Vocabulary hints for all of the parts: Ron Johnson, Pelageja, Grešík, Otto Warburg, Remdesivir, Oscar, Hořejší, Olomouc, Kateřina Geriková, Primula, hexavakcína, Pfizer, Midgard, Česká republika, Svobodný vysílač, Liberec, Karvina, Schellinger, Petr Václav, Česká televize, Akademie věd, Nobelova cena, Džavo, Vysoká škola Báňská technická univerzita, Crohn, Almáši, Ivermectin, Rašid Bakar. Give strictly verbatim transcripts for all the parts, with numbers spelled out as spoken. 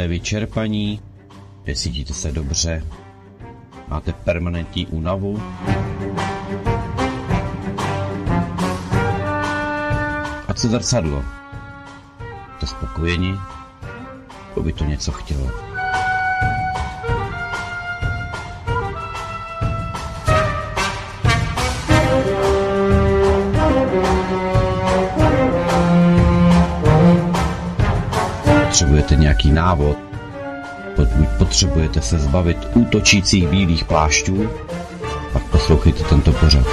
Jste vyčerpaní? Cítíte se dobře? Máte permanentní únavu? A co zrcadlo? Jste spokojeni? To by to něco chtělo. Potřebujete nějaký návod? Pokud potřebujete se zbavit útočících bílých plášťů, pak poslouchejte tento pořad.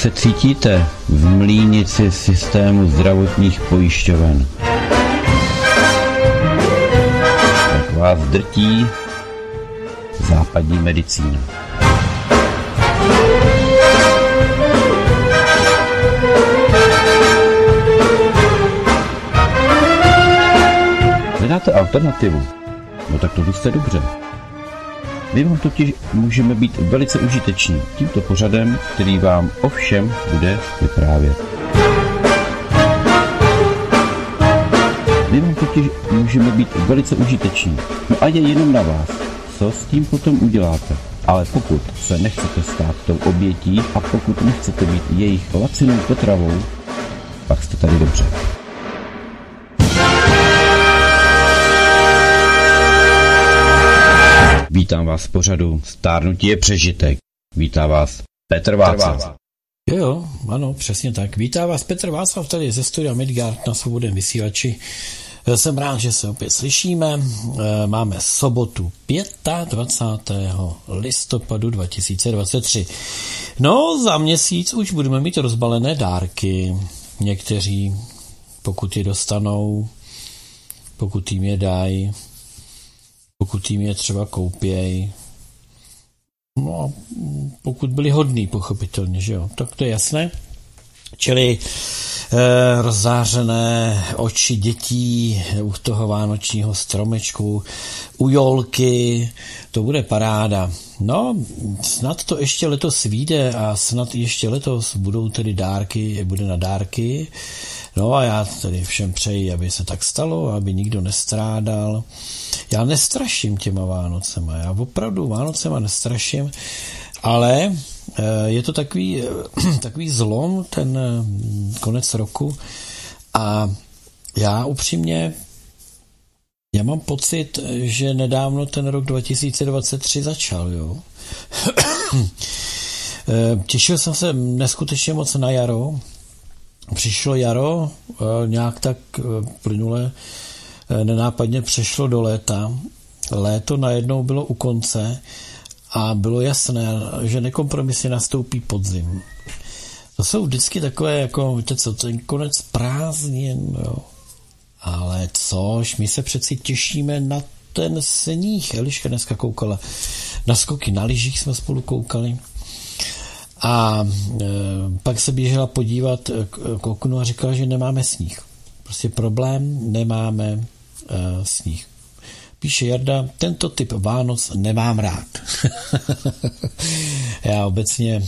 Se cítíte v mlýnici systému zdravotních pojišťoven? Tak vás drtí západní medicína. Hledáte alternativu? No tak to zůste dobře. My vám totiž můžeme být velice užiteční tímto pořadem, který vám o všem bude vyprávět. My vám totiž můžeme být velice užiteční. No a je jenom na vás, co s tím potom uděláte. Ale pokud se nechcete stát tou obětí a pokud nechcete být jejich lacinou potravou, pak jste tady dobře. Vítám vás v pořadu Stárnutí je přežitek. Vítá vás Petr Václav. Jo, ano, přesně tak. Vítá vás Petr Václav tady ze studia Midgard na Svobodném vysílači. Jsem rád, že se opět slyšíme. Máme sobotu dvacátého pátého listopadu dva tisíce dvacet tři. No, za měsíc už budeme mít rozbalené dárky. Někteří, pokud je dostanou, pokud jim je dají, pokud jim je třeba koupěj. No pokud byli hodní, pochopitelně, že jo. Tak to je jasné. Čili eh, rozzářené oči dětí u toho vánočního stromečku, u jolky, to bude paráda. No, snad to ještě letos vyjde a snad ještě letos budou tedy dárky, bude na dárky. No a já tedy všem přeji, aby se tak stalo, aby nikdo nestrádal. Já nestraším těma Vánocema, já opravdu Vánocema nestraším, ale je to takový, takový zlom, ten konec roku, a já upřímně, já mám pocit, že nedávno ten rok dva tisíce dvacet tři začal, jo. Těšil jsem se neskutečně moc na jaro, přišlo jaro, nějak tak plynule nenápadně přešlo do léta. Léto najednou bylo u konce a bylo jasné, že nekompromisně nastoupí podzim. To jsou vždycky takové, jako, víte co, ten konec prázdnin, jo. Ale což, my se přeci těšíme na ten sníh. Eliška dneska koukala na skoky, na lyžích jsme spolu koukali. A e, pak se běžela podívat k oknu a říkala, že nemáme sníh. Prostě problém, nemáme e, sníh. Píše Jarda, tento typ Vánoc nemám rád. Já obecně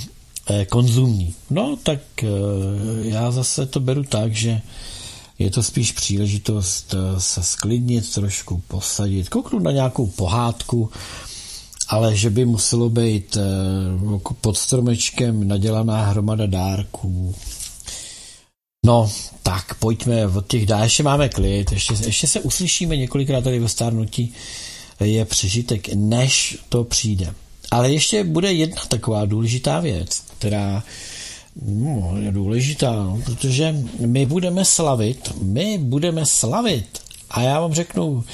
e, konzumní. No tak e, já zase to beru tak, že je to spíš příležitost se sklidnit, trošku posadit, kouknout na nějakou pohádku, ale že by muselo být pod stromečkem nadělaná hromada dárků. No, tak pojďme od těch dá. Ještě máme klid, ještě, ještě se uslyšíme několikrát tady ve Stárnutí je přežitek, než to přijde. Ale ještě bude jedna taková důležitá věc, která no, je důležitá, no, protože my budeme slavit, my budeme slavit a já vám řeknu,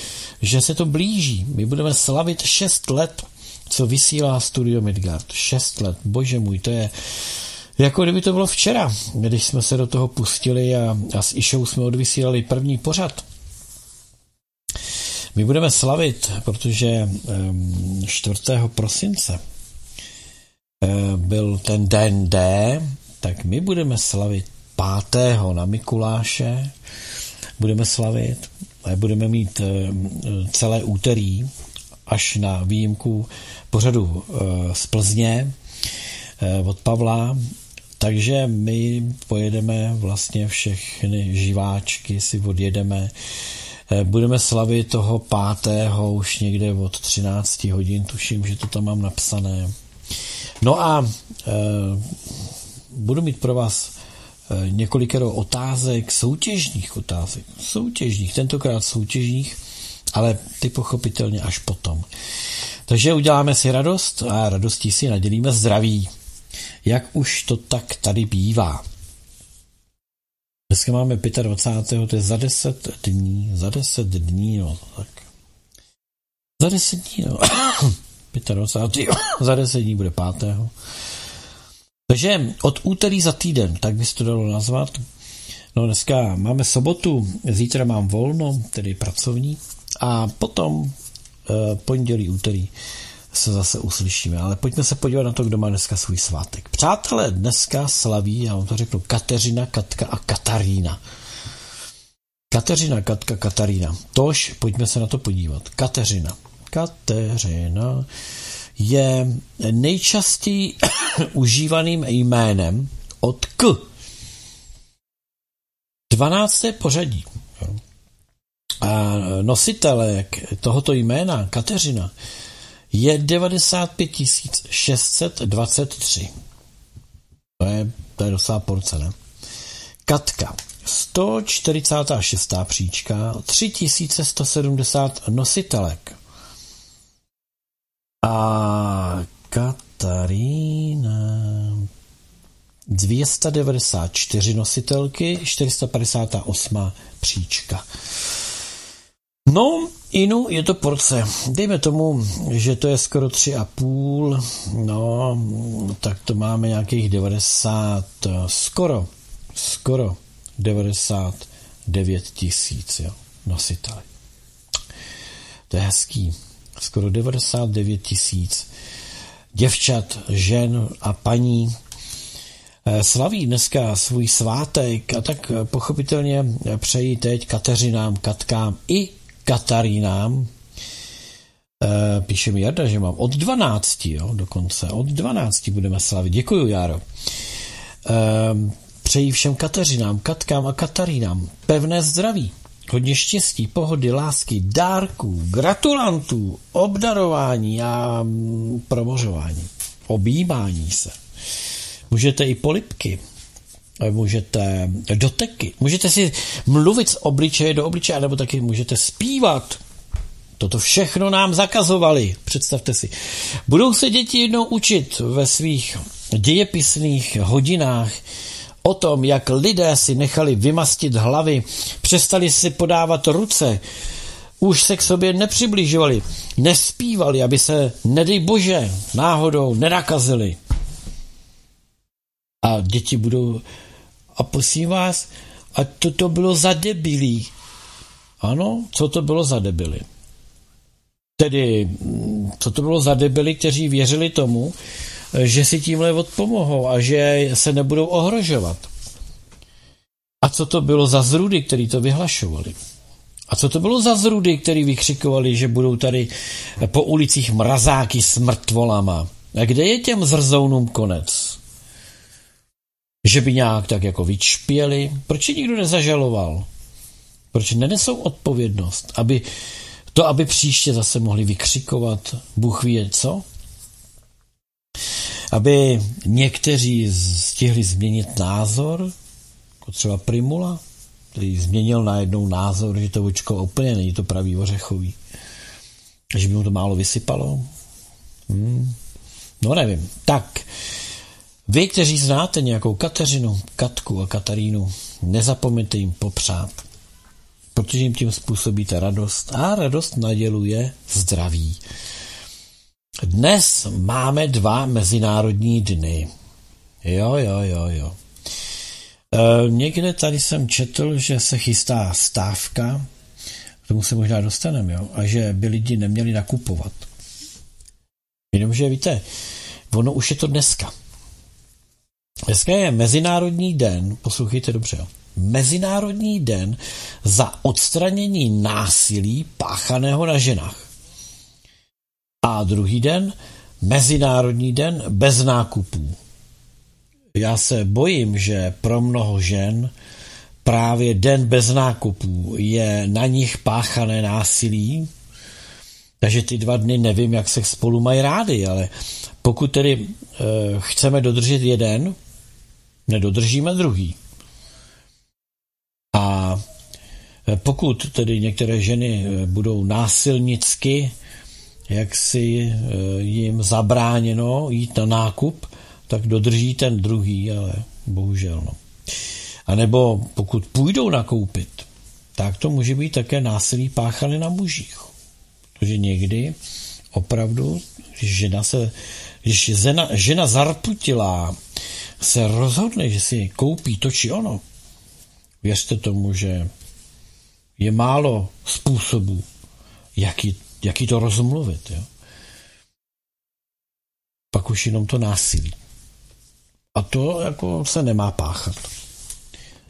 že se to blíží. My budeme slavit šest let, co vysílá studio Midgard. šest let, bože můj, to je Jako kdyby to bylo včera, když jsme se do toho pustili a, a s Išou jsme odvysílali první pořad. My budeme slavit, protože čtvrtého prosince byl ten den D, tak my budeme slavit pátého na Mikuláše, budeme slavit a budeme mít celé úterý až na výjimku pořadu z Plzně od Pavla, takže my pojedeme vlastně všechny živáčky, si odjedeme. Budeme slavit toho pátého už někde od třinácti hodin, tuším, že to tam mám napsané. No a e, budu mít pro vás e, několikero otázek, soutěžních otázek, soutěžních, tentokrát soutěžních, ale ty pochopitelně až potom. Takže uděláme si radost a radostí si nadělíme zdraví, jak už to tak tady bývá. Dneska máme dvacátého pátého, to je za deset dní, za deset dní, no, tak. Za deset dní, no. dvacátého pátého za deset dní bude pátého Takže od úterý za týden, tak by se to dalo nazvat. No dneska máme sobotu, zítra mám volno, tedy pracovní, a potom eh, pondělí, úterý se zase uslyšíme. Ale pojďme se podívat na to, kdo má dneska svůj svátek. Přátelé, dneska slaví, já vám to řeknu, Kateřina, Katka a Katarína. Kateřina, Katka, Katarína. Tož, pojďme se na to podívat. Kateřina. Kateřina je nejčastěji užívaným jménem od K. dvanácté pořadí. A nositele tohoto jména, Kateřina, je devadesát pět tisíc šest set dvacet tři. To je, to je docela porce, ne? Katka, sto čtyřicet šest příčka, tři tisíce sto sedmdesát nositelek. A Katarína, dvě stě devadesát čtyři nositelky, čtyři sta padesát osm příčka. No, inu je to porce. Dejme tomu, že to je skoro tři a půl, no, tak to máme nějakých devadesát, skoro, skoro devadesát devět tisíc, jo, nositelek. To je hezký. Skoro devadesát devět tisíc děvčat, žen a paní slaví dneska svůj svátek, a tak pochopitelně přeji teď Kateřinám, Katkám i Katarínám. Píše mi Jarda, že mám od dvanácti, jo, dokonce od dvanácti budeme slavit. Děkuju, Járo. Přeji všem Kateřinám, Katkám a Katarínám pevné zdraví, hodně štěstí, pohody, lásky, dárků, gratulantů, obdarování a promožování, objímání se. Můžete i polibky, můžete doteky, můžete si mluvit z obličeje do obličeje, nebo taky můžete zpívat. Toto všechno nám zakazovali, představte si. Budou se děti jednou učit ve svých dějepisných hodinách o tom, jak lidé si nechali vymastit hlavy, přestali si podávat ruce, už se k sobě nepřibližovali, nespívali, aby se, nedej bože, náhodou nenakazili. A děti budou, a prosím vás, a toto bylo za debilí. Ano, co to bylo za debily? Tedy, co to bylo za debily, kteří věřili tomu, že si tímhle odpomohou a že se nebudou ohrožovat. A co to bylo za zrůdy, který to vyhlašovali? A co to bylo za zrůdy, který vykřikovali, že budou tady po ulicích mrazáky s mrtvolama? A kde je těm zrzounům konec? Že by nějak tak jako vyčpěli? Proč je nikdo nezažaloval? Proč nenesou odpovědnost? Aby to, aby příště zase mohli vykřikovat Bůh ví co? Aby někteří stihli změnit názor, jako třeba Primula, který změnil najednou názor, že to očko úplně není to pravý ořechový. Že by mu to málo vysypalo. Hmm. No nevím. Tak, vy, kteří znáte nějakou Kateřinu, Katku a Katarínu, nezapomeňte jim popřát, protože jim tím způsobíte radost a radost naděluje zdraví. Dnes máme dva mezinárodní dny. Jo, jo, jo, jo. E, někde tady jsem četl, že se chystá stávka, k tomu se možná dostaneme, jo, a že by lidi neměli nakupovat. Jenomže víte, ono už je to dneska. Dneska je Mezinárodní den, poslouchejte dobře, jo. Mezinárodní den za odstranění násilí páchaného na ženách. A druhý den, Mezinárodní den bez nákupů. Já se bojím, že pro mnoho žen právě den bez nákupů je na nich páchané násilí, takže ty dva dny nevím, jak se spolu mají rády, ale pokud tedy e, chceme dodržet jeden, nedodržíme druhý. A pokud tedy některé ženy budou násilnicky, jak si jim zabráněno jít na nákup, tak dodrží ten druhý, ale bohužel. No. A nebo pokud půjdou nakoupit, tak to může být také násilí páchané na mužích. Protože někdy opravdu, když žena, se, když žena, žena zarputilá se rozhodne, že si koupí to či ono, věřte tomu, že je málo způsobů, jaký jaký to rozmluvit, jo? Pak už jenom to násilí. A to jako se nemá páchat.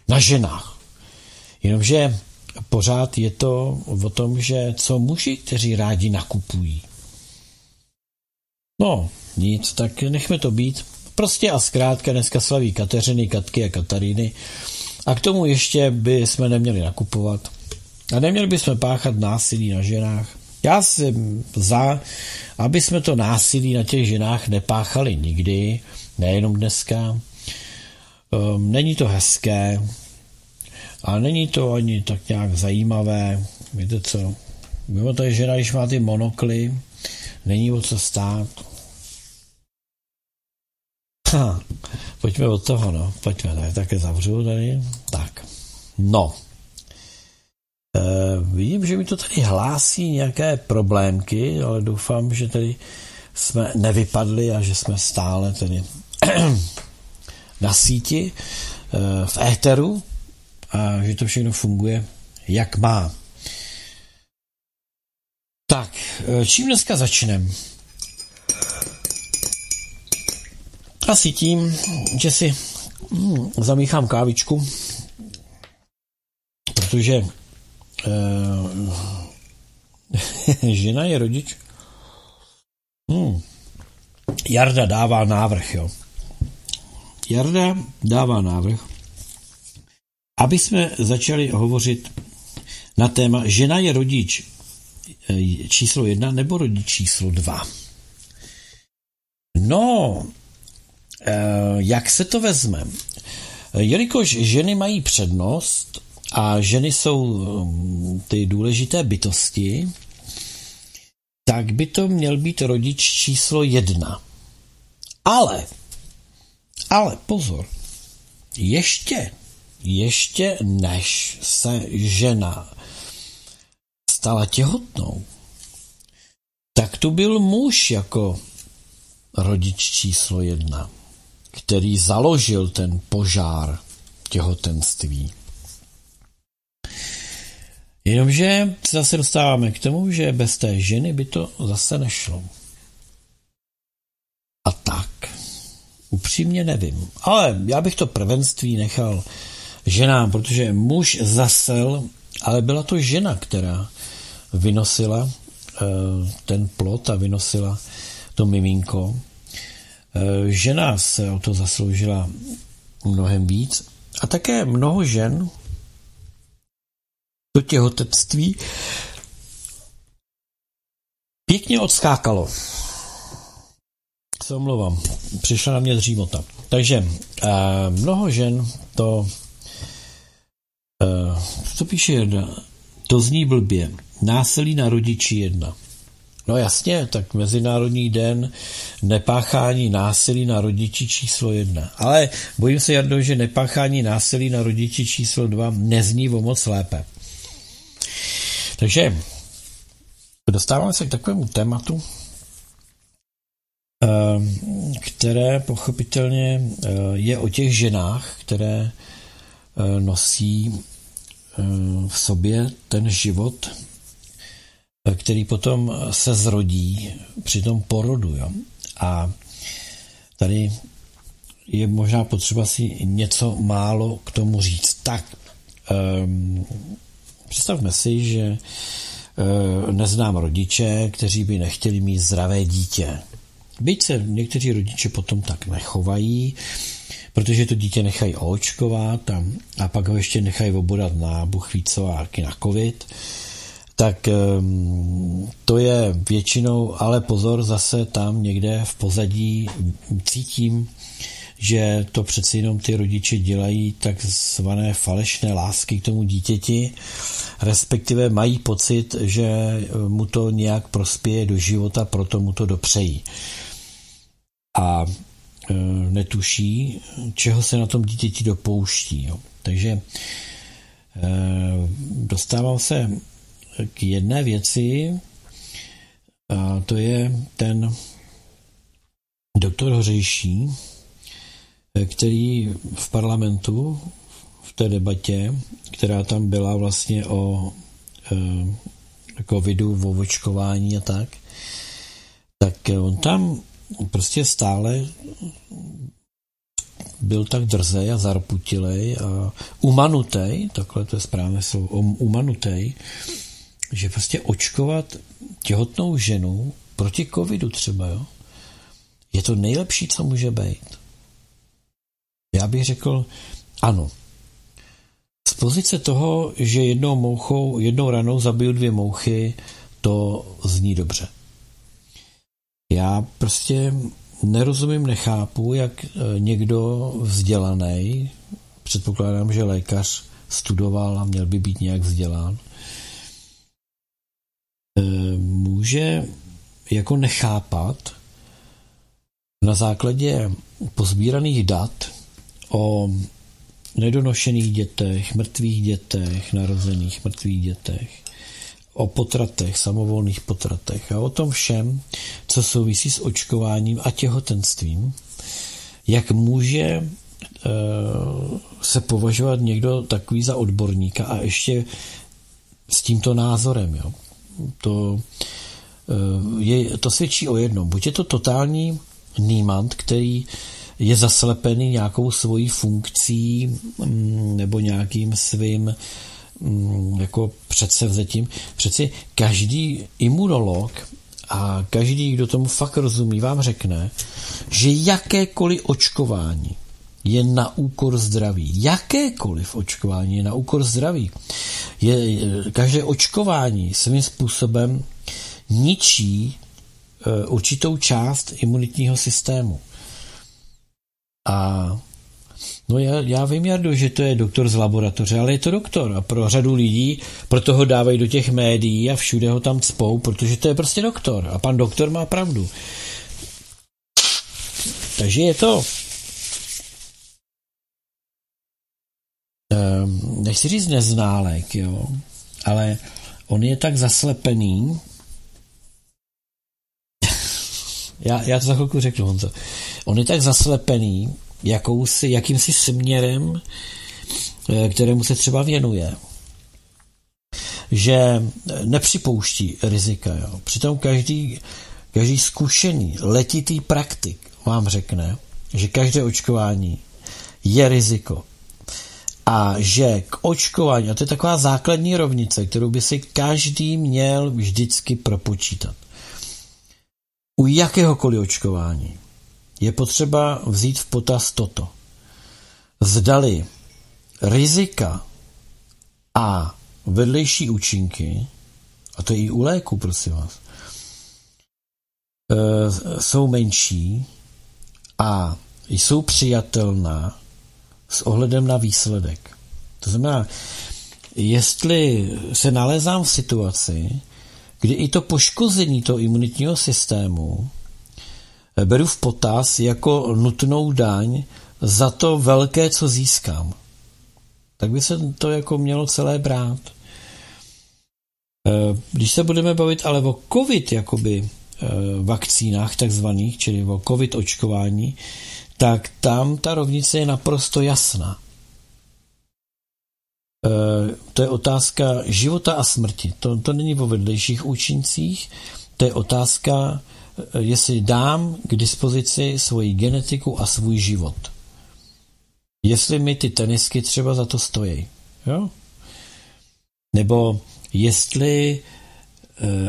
Na ženách. Jenomže pořád je to o tom, že co muži, kteří rádi nakupují. No, nic, tak nechme to být. Prostě a zkrátka dneska slaví Kateřiny, Katky a Kataríny. A k tomu ještě by jsme neměli nakupovat. A neměli bychom páchat násilí na ženách. Já jsem za, aby jsme to násilí na těch ženách nepáchali nikdy, nejenom dneska. Není to hezké a není to ani tak nějak zajímavé. Víte co? Mimo to je žena, když má ty monokly, není o co stát. Ha, pojďme od toho, no. Pojďme, tady také zavřu tady. Tak, no. Uh, vidím, že mi to tady hlásí nějaké problémky, ale doufám, že tady jsme nevypadli a že jsme stále tady na síti, uh, v éteru a že to všechno funguje, jak má. Tak, čím dneska začneme? Asi tím, že si mm, zamíchám kávičku, protože žena je rodič. Hmm. Jarda dává návrh, jo. Jarda dává návrh, aby jsme začali hovořit na téma žena je rodič číslo jedna nebo rodič číslo dva. No, jak se to vezme? Jelikož ženy mají přednost, a ženy jsou ty důležité bytosti, tak by to měl být rodič číslo jedna. Ale, ale pozor, ještě, ještě než se žena stala těhotnou, tak tu byl muž jako rodič číslo jedna, který založil ten požár těhotenství. Jenomže zase dostáváme k tomu, že bez té ženy by to zase nešlo. A tak, upřímně nevím. Ale já bych to prvenství nechal ženám, protože muž zasel, ale byla to žena, která vynosila ten plod a vynosila to miminko. Žena se o to zasloužila mnohem víc. A také mnoho žen to těhotenství pěkně odskákalo. Se omlouvám, přišla na mě dřímota. Takže eh, mnoho žen to eh, co píše jedna, to zní blbě. Násilí na rodiči jedna. No jasně, tak Mezinárodní den nepáchání násilí na rodiči číslo jedna. Ale bojím se, Jardo, že nepáchání násilí na rodiči číslo dva nezní o moc lépe. Takže dostáváme se k takovému tématu, které pochopitelně je o těch ženách, které nosí v sobě ten život, který potom se zrodí při tom porodu. Jo? A tady je možná potřeba si něco málo k tomu říct. Tak, um, představme si, že um, neznám rodiče, kteří by nechtěli mít zdravé dítě. Byť se někteří rodiče potom tak nechovají, protože to dítě nechají očkovat a, a pak ho ještě nechají obodat na buchvícováky na covid, tak um, to je většinou, ale pozor, zase tam někde v pozadí cítím, že to přeci jenom ty rodiče dělají takzvané falešné lásky k tomu dítěti, respektive mají pocit, že mu to nějak prospěje do života, proto mu to dopřejí. A e, netuší, čeho se na tom dítěti dopouští. Jo. Takže e, dostávám se k jedné věci, a to je ten doktor Hořejší, který v parlamentu v té debatě, která tam byla vlastně o e, covidu, o očkování a tak, tak on tam prostě stále byl tak drzej a zarputilej a umanutej, takhle to je správné slovo, umanutej, že prostě očkovat těhotnou ženu proti covidu třeba, jo, je to nejlepší, co může být. Já bych řekl, ano. Z pozice toho, že jednou mouchou, jednou ranou zabiju dvě mouchy, to zní dobře. Já prostě nerozumím, nechápu, jak někdo vzdělaný, předpokládám, že lékař studoval a měl by být nějak vzdělán, může jako nechápat na základě pozbíraných dat o nedonošených dětech, mrtvých dětech, narozených mrtvých dětech, o potratech, samovolných potratech a o tom všem, co souvisí s očkováním a těhotenstvím, jak může e, se považovat někdo takový za odborníka a ještě s tímto názorem. Jo. To, e, je, to svědčí o jednom. Buď je to totální nímant, který je zaslepený nějakou svojí funkcí nebo nějakým svým jako předsevzetím. Přeci každý imunolog a každý, kdo tomu fakt rozumí, vám řekne, že jakékoliv očkování je na úkor zdraví. Jakékoliv očkování je na úkor zdraví. Je, každé očkování svým způsobem ničí e, určitou část imunitního systému. A no já, já vím, Jardu, že to je doktor z laboratoře, ale je to doktor a pro řadu lidí proto ho dávají do těch médií a všude ho tam cpou, protože to je prostě doktor a pan doktor má pravdu. Takže je to ehm, nechci říct neználek, jo, ale on je tak zaslepený. Já, já to za chvilku řeknu, Honzo. On je tak zaslepený jakousi, jakýmsi směrem, kterému se třeba věnuje, že nepřipouští rizika. Jo. Přitom každý, každý zkušený, letitý praktik vám řekne, že každé očkování je riziko. A že k očkování, a to je taková základní rovnice, kterou by si každý měl vždycky propočítat. U jakéhokoliv očkování je potřeba vzít v potaz toto. Zdali rizika a vedlejší účinky, a to je i u léku, prosím vás, jsou menší a jsou přijatelná s ohledem na výsledek. To znamená, jestli se nalézám v situaci, kdy i to poškození toho imunitního systému beru v potaz jako nutnou daň za to velké, co získám. Tak by se to jako mělo celé brát. Když se budeme bavit ale o covid jakoby vakcínách takzvaných, čili o covid očkování, tak tam ta rovnice je naprosto jasná. E, to je otázka života a smrti. To, to není o vedlejších účincích, to je otázka, jestli dám k dispozici svoji genetiku a svůj život. Jestli mi ty tenisky třeba za to stojí. Jo? Nebo jestli e,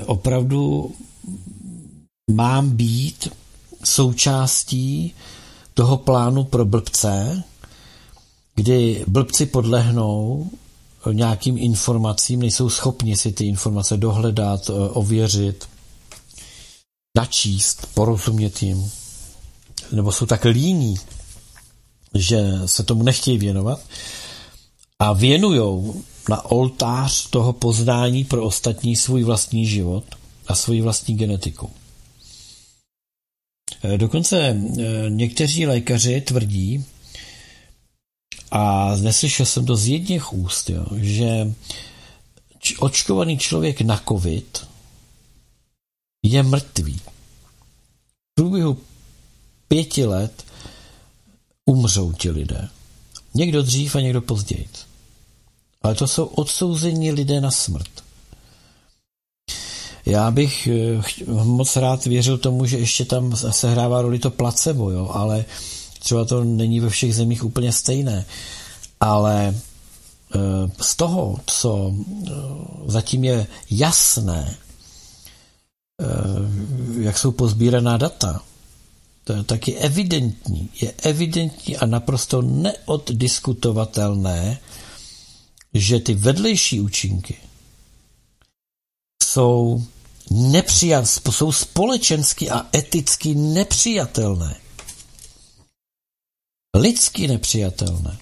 opravdu mám být součástí toho plánu pro blbce, kdy blbci podlehnou nějakým informacím, nejsou schopni si ty informace dohledat, ověřit, načíst, porozumět jim, nebo jsou tak líní, že se tomu nechtějí věnovat a věnujou na oltář toho poznání pro ostatní svůj vlastní život a svoji vlastní genetiku. Dokonce někteří lékaři tvrdí, a neslyšel jsem to z jedněch úst, jo, že očkovaný člověk na covid je mrtvý. V průběhu pěti let umřou ti lidé. Někdo dřív a někdo později. Ale to jsou odsouzení lidé na smrt. Já bych moc rád věřil tomu, že ještě tam sehrává roli to placebo, jo, ale třeba to není ve všech zemích úplně stejné. Ale z toho, co zatím je jasné, jak jsou pozbíraná data, to je taky evidentní, je evidentní a naprosto neoddiskutovatelné, že ty vedlejší účinky jsou nepřijat, jsou společensky a eticky nepřijatelné. Lidsky nepřijatelné.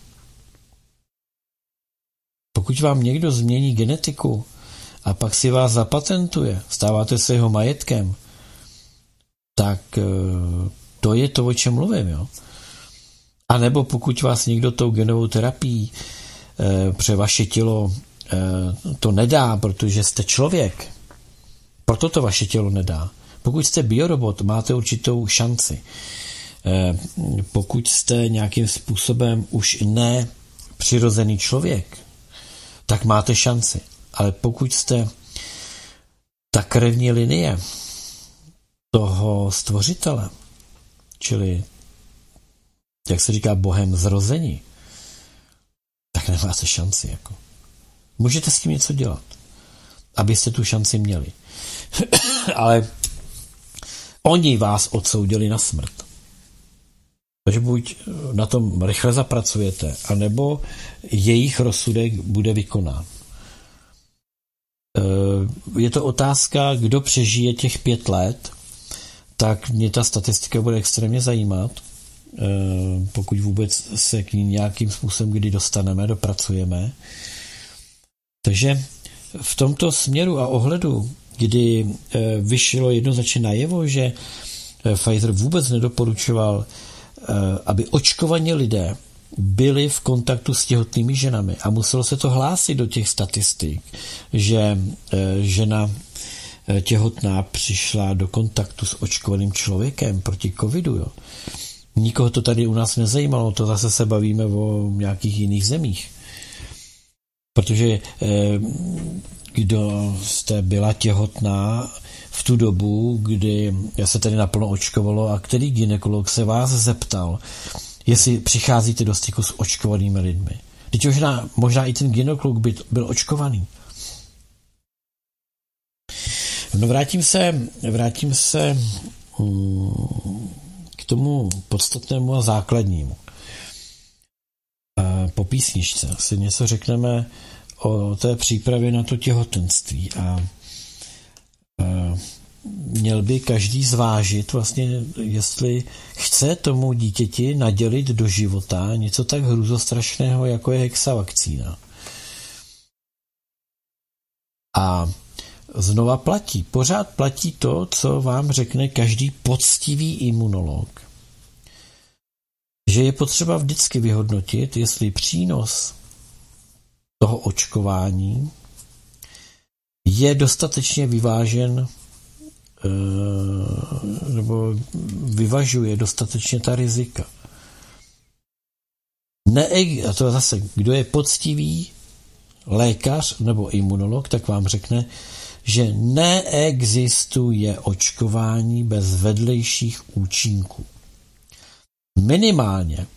Pokud vám někdo změní genetiku a pak si vás zapatentuje, stáváte se jeho majetkem, tak to je to, o čem mluvím. Jo? A nebo pokud vás někdo tou genovou terapií pře vaše tělo to nedá, protože jste člověk, proto to vaše tělo nedá. Pokud jste biorobot, máte určitou šanci. Pokud jste nějakým způsobem už ne přirozený člověk, tak máte šanci. Ale pokud jste ta krevní linie toho stvořitele, čili, jak se říká, Bohem zrození, tak nemáte šanci. Jako. Můžete s tím něco dělat, abyste tu šanci měli. Ale oni vás odsoudili na smrt. Takže buď na tom rychle zapracujete, anebo jejich rozsudek bude vykonán. Je to otázka, kdo přežije těch pět let, tak mě ta statistika bude extrémně zajímat, pokud vůbec se k ní nějakým způsobem kdy dostaneme, dopracujeme. Takže v tomto směru a ohledu, kdy vyšlo jednoznačně najevo, že Pfizer vůbec nedoporučoval, aby očkovaní lidé byli v kontaktu s těhotnými ženami a muselo se to hlásit do těch statistik, že žena těhotná přišla do kontaktu s očkovaným člověkem proti covidu. Jo. Nikoho to tady u nás nezajímalo, to zase se bavíme o nějakých jiných zemích. Protože kdo jste byla těhotná v tu dobu, kdy se tady naplno očkovalo a který gynekolog se vás zeptal, jestli přicházíte do styku s očkovanými lidmi. Teď možná, možná i ten gynekolog by, byl očkovaný. No vrátím se, vrátím se k tomu podstatnému a základnímu. Po písničce si něco řekneme o té přípravě na to těhotenství a měl by každý zvážit vlastně, jestli chce tomu dítěti nadělit do života něco tak hrůzostrašného, jako je hexavakcína. A znova platí, pořád platí to, co vám řekne každý poctivý imunolog. Že je potřeba vždycky vyhodnotit, jestli přínos toho očkování je dostatečně vyvážen nebo vyvažuje dostatečně ta rizika. Ne, a to zase, kdo je poctivý lékař nebo imunolog, tak vám řekne, že neexistuje očkování bez vedlejších účinků. Minimálně,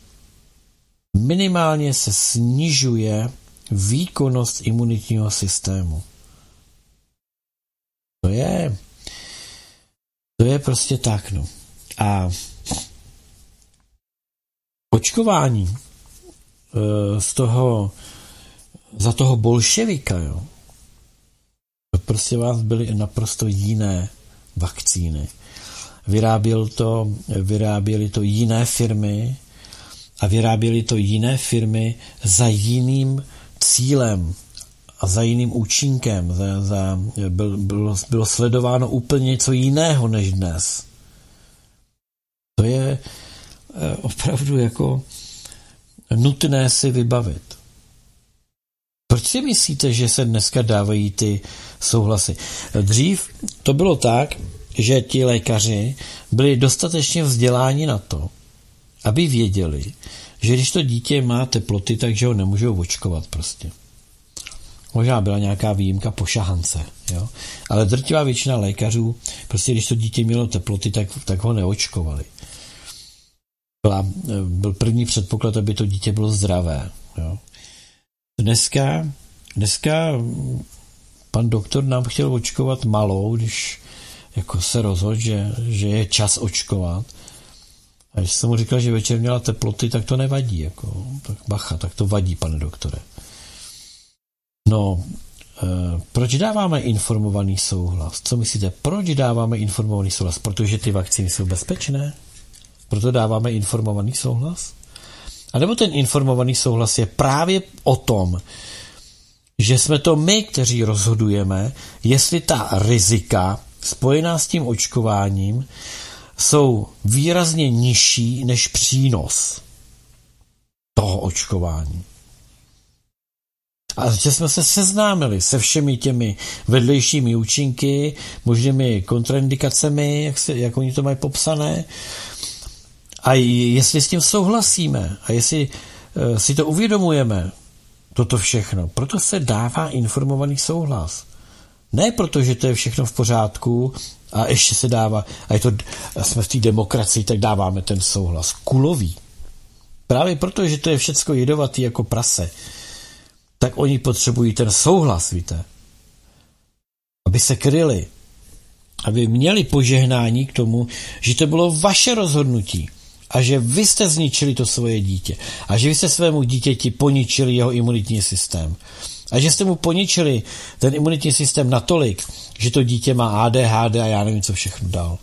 minimálně se snižuje výkonnost imunitního systému. To je, to je prostě tak, no. A očkování z toho, za toho bolševika, jo, prostě vás byly naprosto jiné vakcíny. Vyráběl to, vyráběly to jiné firmy a vyráběly to jiné firmy za jiným cílem a za jiným účinkem. Za, za, byl, bylo, bylo sledováno úplně něco jiného než dnes. To je opravdu jako nutné si vybavit. Proč si myslíte, že se dneska dávají ty souhlasy? Dřív to bylo tak, že ti lékaři byli dostatečně vzděláni na to, aby věděli, že když to dítě má teploty, takže ho nemůžou očkovat prostě. Možná byla nějaká výjimka po šahance, jo? Ale drtivá většina lékařů, prostě když to dítě mělo teploty, tak, tak ho neočkovali. Byla, byl první předpoklad, aby to dítě bylo zdravé, jo? Dneska, dneska pan doktor nám chtěl očkovat malou, když jako se rozhodl, že, že je čas očkovat. A když jsem mu říkal, že večer měla teploty, tak to nevadí. Jako, tak bacha, tak to vadí, pane doktore. No, e, proč dáváme informovaný souhlas? Co myslíte, proč dáváme informovaný souhlas? Protože ty vakcíny jsou bezpečné? Proto dáváme informovaný souhlas? A nebo ten informovaný souhlas je právě o tom, že jsme to my, kteří rozhodujeme, jestli ta rizika spojená s tím očkováním jsou výrazně nižší než přínos toho očkování. A že jsme se seznámili se všemi těmi vedlejšími účinky, možnými kontraindikacemi, jak, se, jak oni to mají popsané, a jestli s tím souhlasíme a jestli uh, si to uvědomujeme, toto všechno, proto se dává informovaný souhlas. Ne proto, že to je všechno v pořádku a ještě se dává, a, je to, a jsme v té demokracii, tak dáváme ten souhlas. Kulový. Právě proto, že to je všecko jedovatý jako prase, tak oni potřebují ten souhlas, víte. Aby se kryli. Aby měli požehnání k tomu, že to bylo vaše rozhodnutí. A že vy jste zničili to svoje dítě. A že vy jste svému dítěti poničili jeho imunitní systém. A že jste mu poničili ten imunitní systém natolik, že to dítě má A D H D a já nevím, co všechno dál.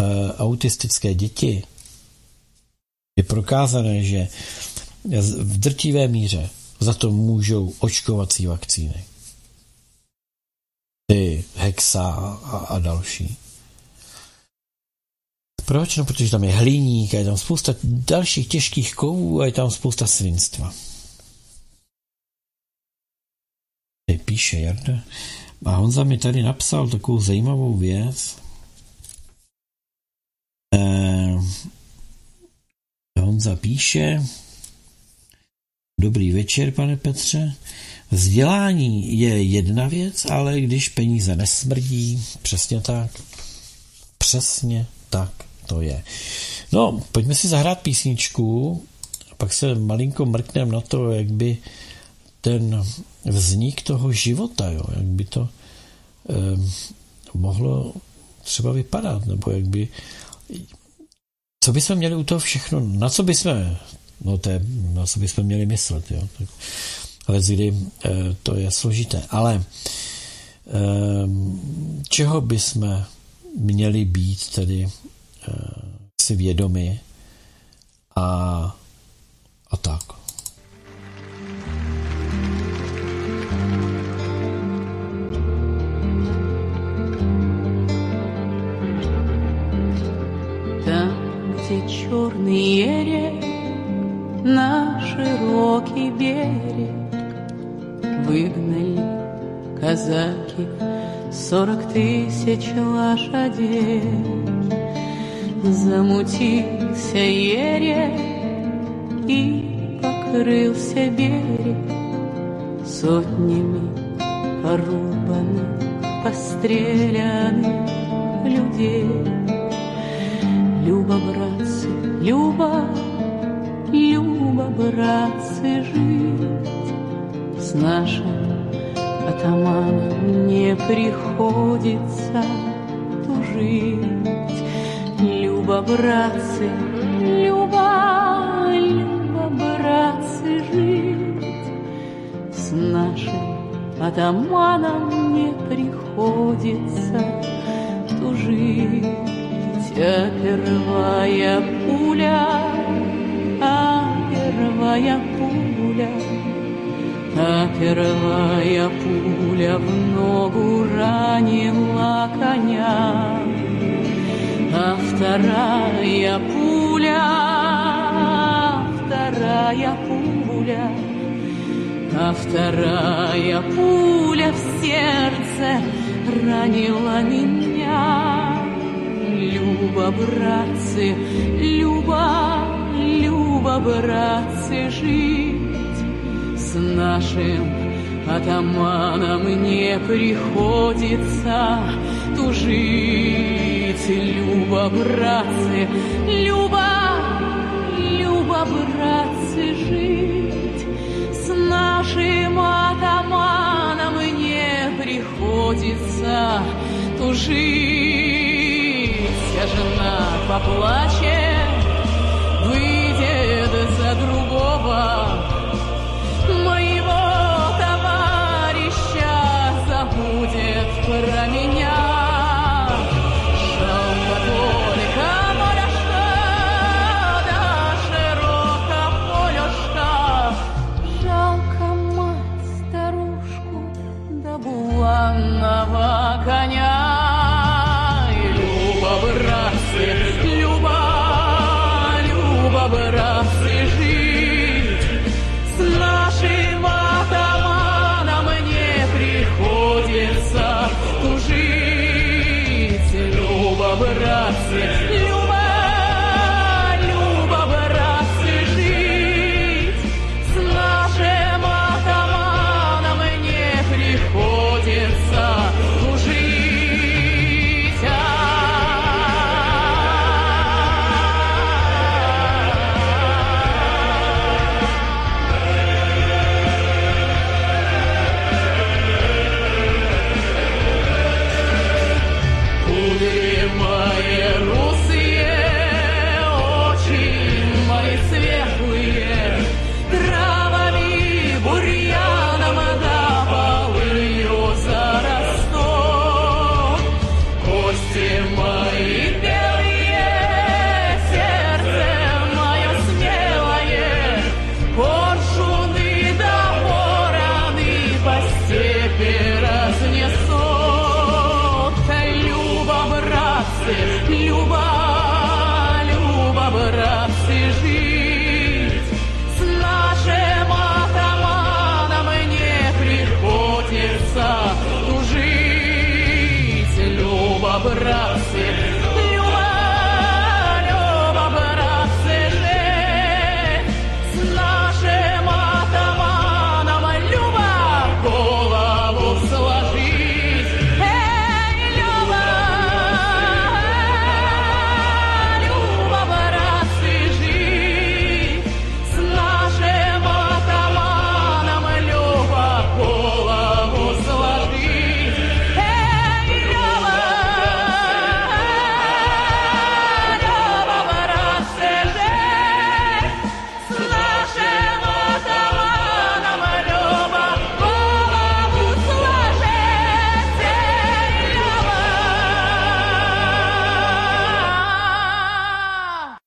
E, autistické děti je prokázané, že v drtivé míře za to můžou očkovací vakcíny. Ty, hexa a, a další. Proč? No, protože tam je hliník a je tam spousta dalších těžkých kovů a je tam spousta svinstva. Tady píše Jarda. A Honza mi tady napsal takovou zajímavou věc. Eh, Honza píše: Dobrý večer, pane Petře. Vzdělání je jedna věc, ale když peníze nesmrdí, přesně tak. Přesně tak to je. No, pojďme si zahrát písničku a pak se malinko mrkneme na to, jak by ten vznik toho života, jo, jak by to eh, mohlo třeba vypadat, nebo jak by, co bychom měli u toho všechno, na co bychom, no to je, na co bychom měli myslet, jo, tak, ale kdy eh, to je složité, ale eh, čeho bychom měli být tedy eh, si vědomi a, a tak. Черный рек на широкий берег выгнали казаки сорок тысяч лошадей. Замутился ерек и покрылся берег сотнями порубанных, постреляных людей. Люба, братцы, Люба, Люба, братцы, жить с нашим атаманом не приходится тужить. Люба, братцы, Люба, Люба, братцы, жить с нашим атаманом не приходится тужить. А первая пуля, а первая пуля, а первая пуля в ногу ранила коня, а вторая пуля, а вторая пуля, а вторая пуля в сердце ранила меня. Люба, братцы, Люба, Люба, братцы, жить с нашим атаманом не приходится тужить. Люба, братцы, Люба, Люба, братцы, жить с нашим атаманом не приходится тужить. Жена поплачет, выйдет за другого, моего товарища забудет про меня. Жалко только Полюшка, да широко Полюшка. Жалко мать старушку, да буланного коня. Люба, Люба, братцы, жить с нашим атаманом не приходится служить. А пули мои руки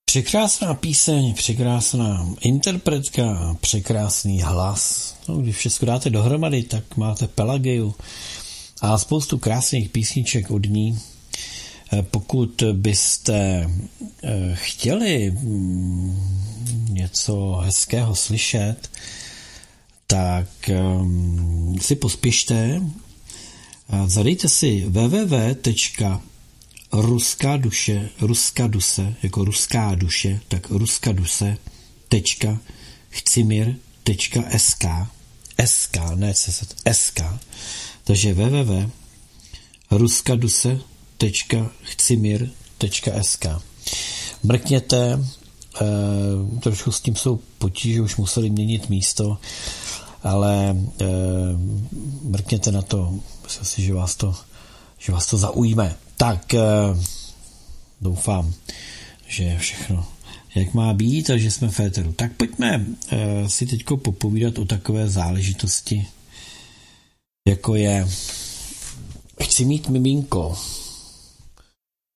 Překrásná píseň, překrásná interpretka, překrásný hlas. No, když všechno dáte dohromady, tak máte Pelageju a spoustu krásných písniček od ní. Pokud byste chtěli něco hezkého slyšet, tak si pospěšte Zadejte si www tečka ruskaduše, ruskaduse, jako ruská duše, tak ruskaduse tečka chcimir tečka es ká, sk, ne sk, takže www tečka ruskaduse tečka chcimir tečka es ká. Mrkněte, eh, trošku s tím jsou potíže, už museli měnit místo, ale eh, mrkněte na to, myslím si, že vás to, že vás to zaujme. Tak eh, doufám, že je všechno jak má být a že jsme v éteru. Tak pojďme eh, si teď popovídat o takové záležitosti, jako je Chci mít miminko.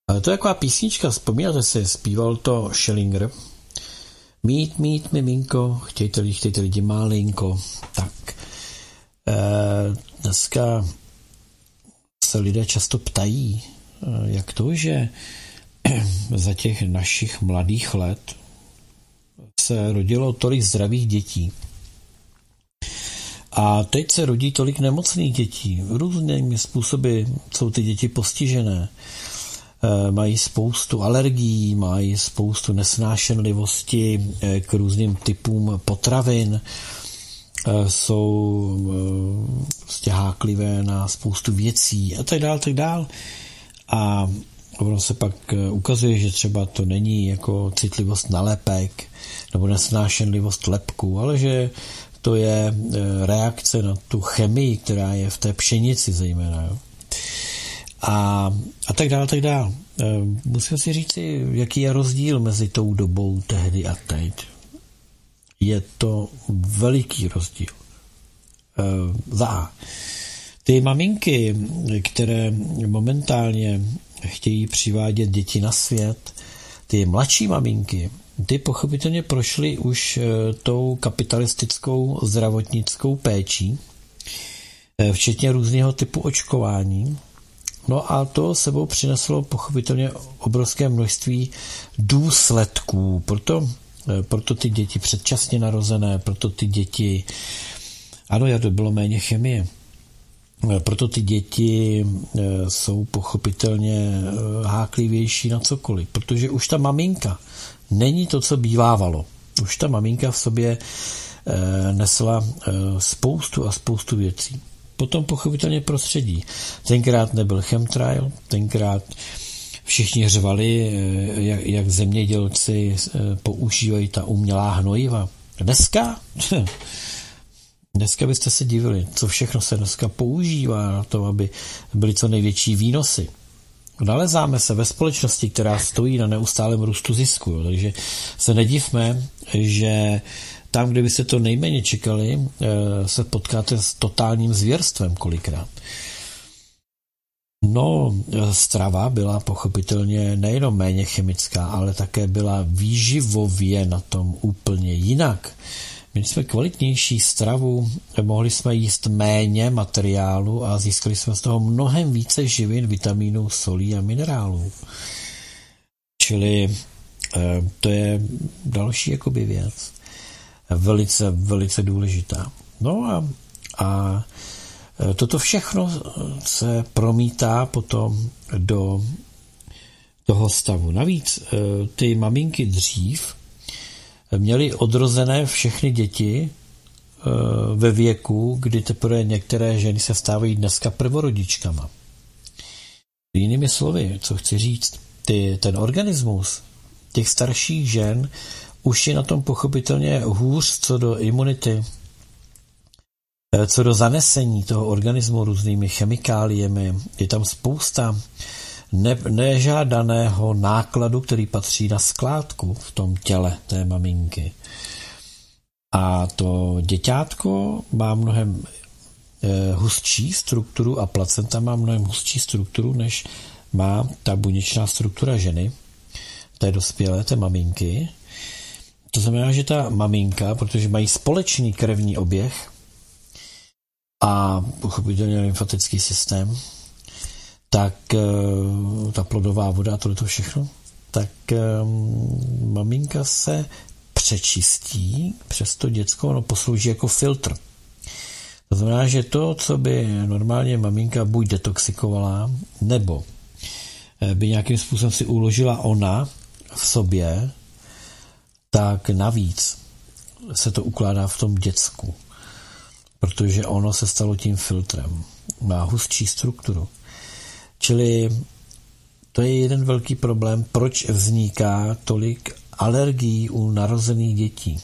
Ale to je taková písnička, vzpomínáte si, zpíval to Schellinger. Mít, mít, miminko, chtějte lidi, chtějte lidi malinko. Tak, eh, dneska se lidé často ptají, eh, jak to, že za těch našich mladých let se rodilo tolik zdravých dětí. A teď se rodí tolik nemocných dětí. Různými způsoby jsou ty děti postižené. Mají spoustu alergií, mají spoustu nesnášenlivosti k různým typům potravin, jsou prostě háklivé na spoustu věcí a tak dál, tak dál. A ono se pak ukazuje, že třeba to není jako citlivost na lepek nebo nesnášenlivost lepku, ale že to je reakce na tu chemii, která je v té pšenici zejména, jo? A, a tak dále, tak dále. Musím si říct, jaký je rozdíl mezi tou dobou tehdy a teď. Je to veliký rozdíl. E, za ty maminky, které momentálně chtějí přivádět děti na svět, ty mladší maminky, ty pochopitelně prošly už tou kapitalistickou zdravotnickou péčí, včetně různého typu očkování. No a to sebou přineslo pochopitelně obrovské množství důsledků. Proto, proto ty děti předčasně narozené, proto ty děti, ano, já to bylo méně chemie, proto ty děti jsou pochopitelně háklivější na cokoliv, protože už ta maminka není to, co bývávalo. Už ta maminka v sobě nesla spoustu a spoustu věcí. Potom pochopitelně prostředí. Tenkrát nebyl chemtrail, tenkrát všichni řvali, jak, jak zemědělci používají ta umělá hnojiva. Dneska? Dneska byste se divili, co všechno se dneska používá na to, aby byly co největší výnosy. Nalezáme se ve společnosti, která stojí na neustálém růstu zisku, jo, takže se nedivme, že tam, kde byste to nejméně čekali, se potkáte s totálním zvěrstvem kolikrát. No, strava byla pochopitelně nejenom méně chemická, ale také byla výživově na tom úplně jinak. Měli jsme kvalitnější stravu, mohli jsme jíst méně materiálu a získali jsme z toho mnohem více živin, vitaminů, solí a minerálů. Čili to je další jakoby věc. Velice, velice důležitá. No a, a toto všechno se promítá potom do toho stavu. Navíc ty maminky dřív měly odrozené všechny děti ve věku, kdy teprve některé ženy se stávají dneska prvorodičkama. Jinými slovy, co chci říct, ty, ten organismus těch starších žen už je na tom pochopitelně hůř co do imunity, co do zanesení toho organismu různými chemikáliemi. Je tam spousta ne- nežádaného nákladu, který patří na skládku v tom těle té maminky. A to děťátko má mnohem hustší strukturu a placenta má mnohem hustší strukturu, než má ta buněčná struktura ženy, té dospělé, té maminky. To znamená, že ta maminka, protože mají společný krevní oběh a pochopitelně lymfatický systém, tak ta plodová voda a tohleto všechno, tak maminka se přečistí přes to děcko, ono poslouží jako filtr. To znamená, že to, co by normálně maminka buď detoxikovala, nebo by nějakým způsobem si uložila ona v sobě, tak navíc se to ukládá v tom děcku, protože ono se stalo tím filtrem. Má hustší strukturu. Čili to je jeden velký problém, proč vzniká tolik alergií u narozených dětí.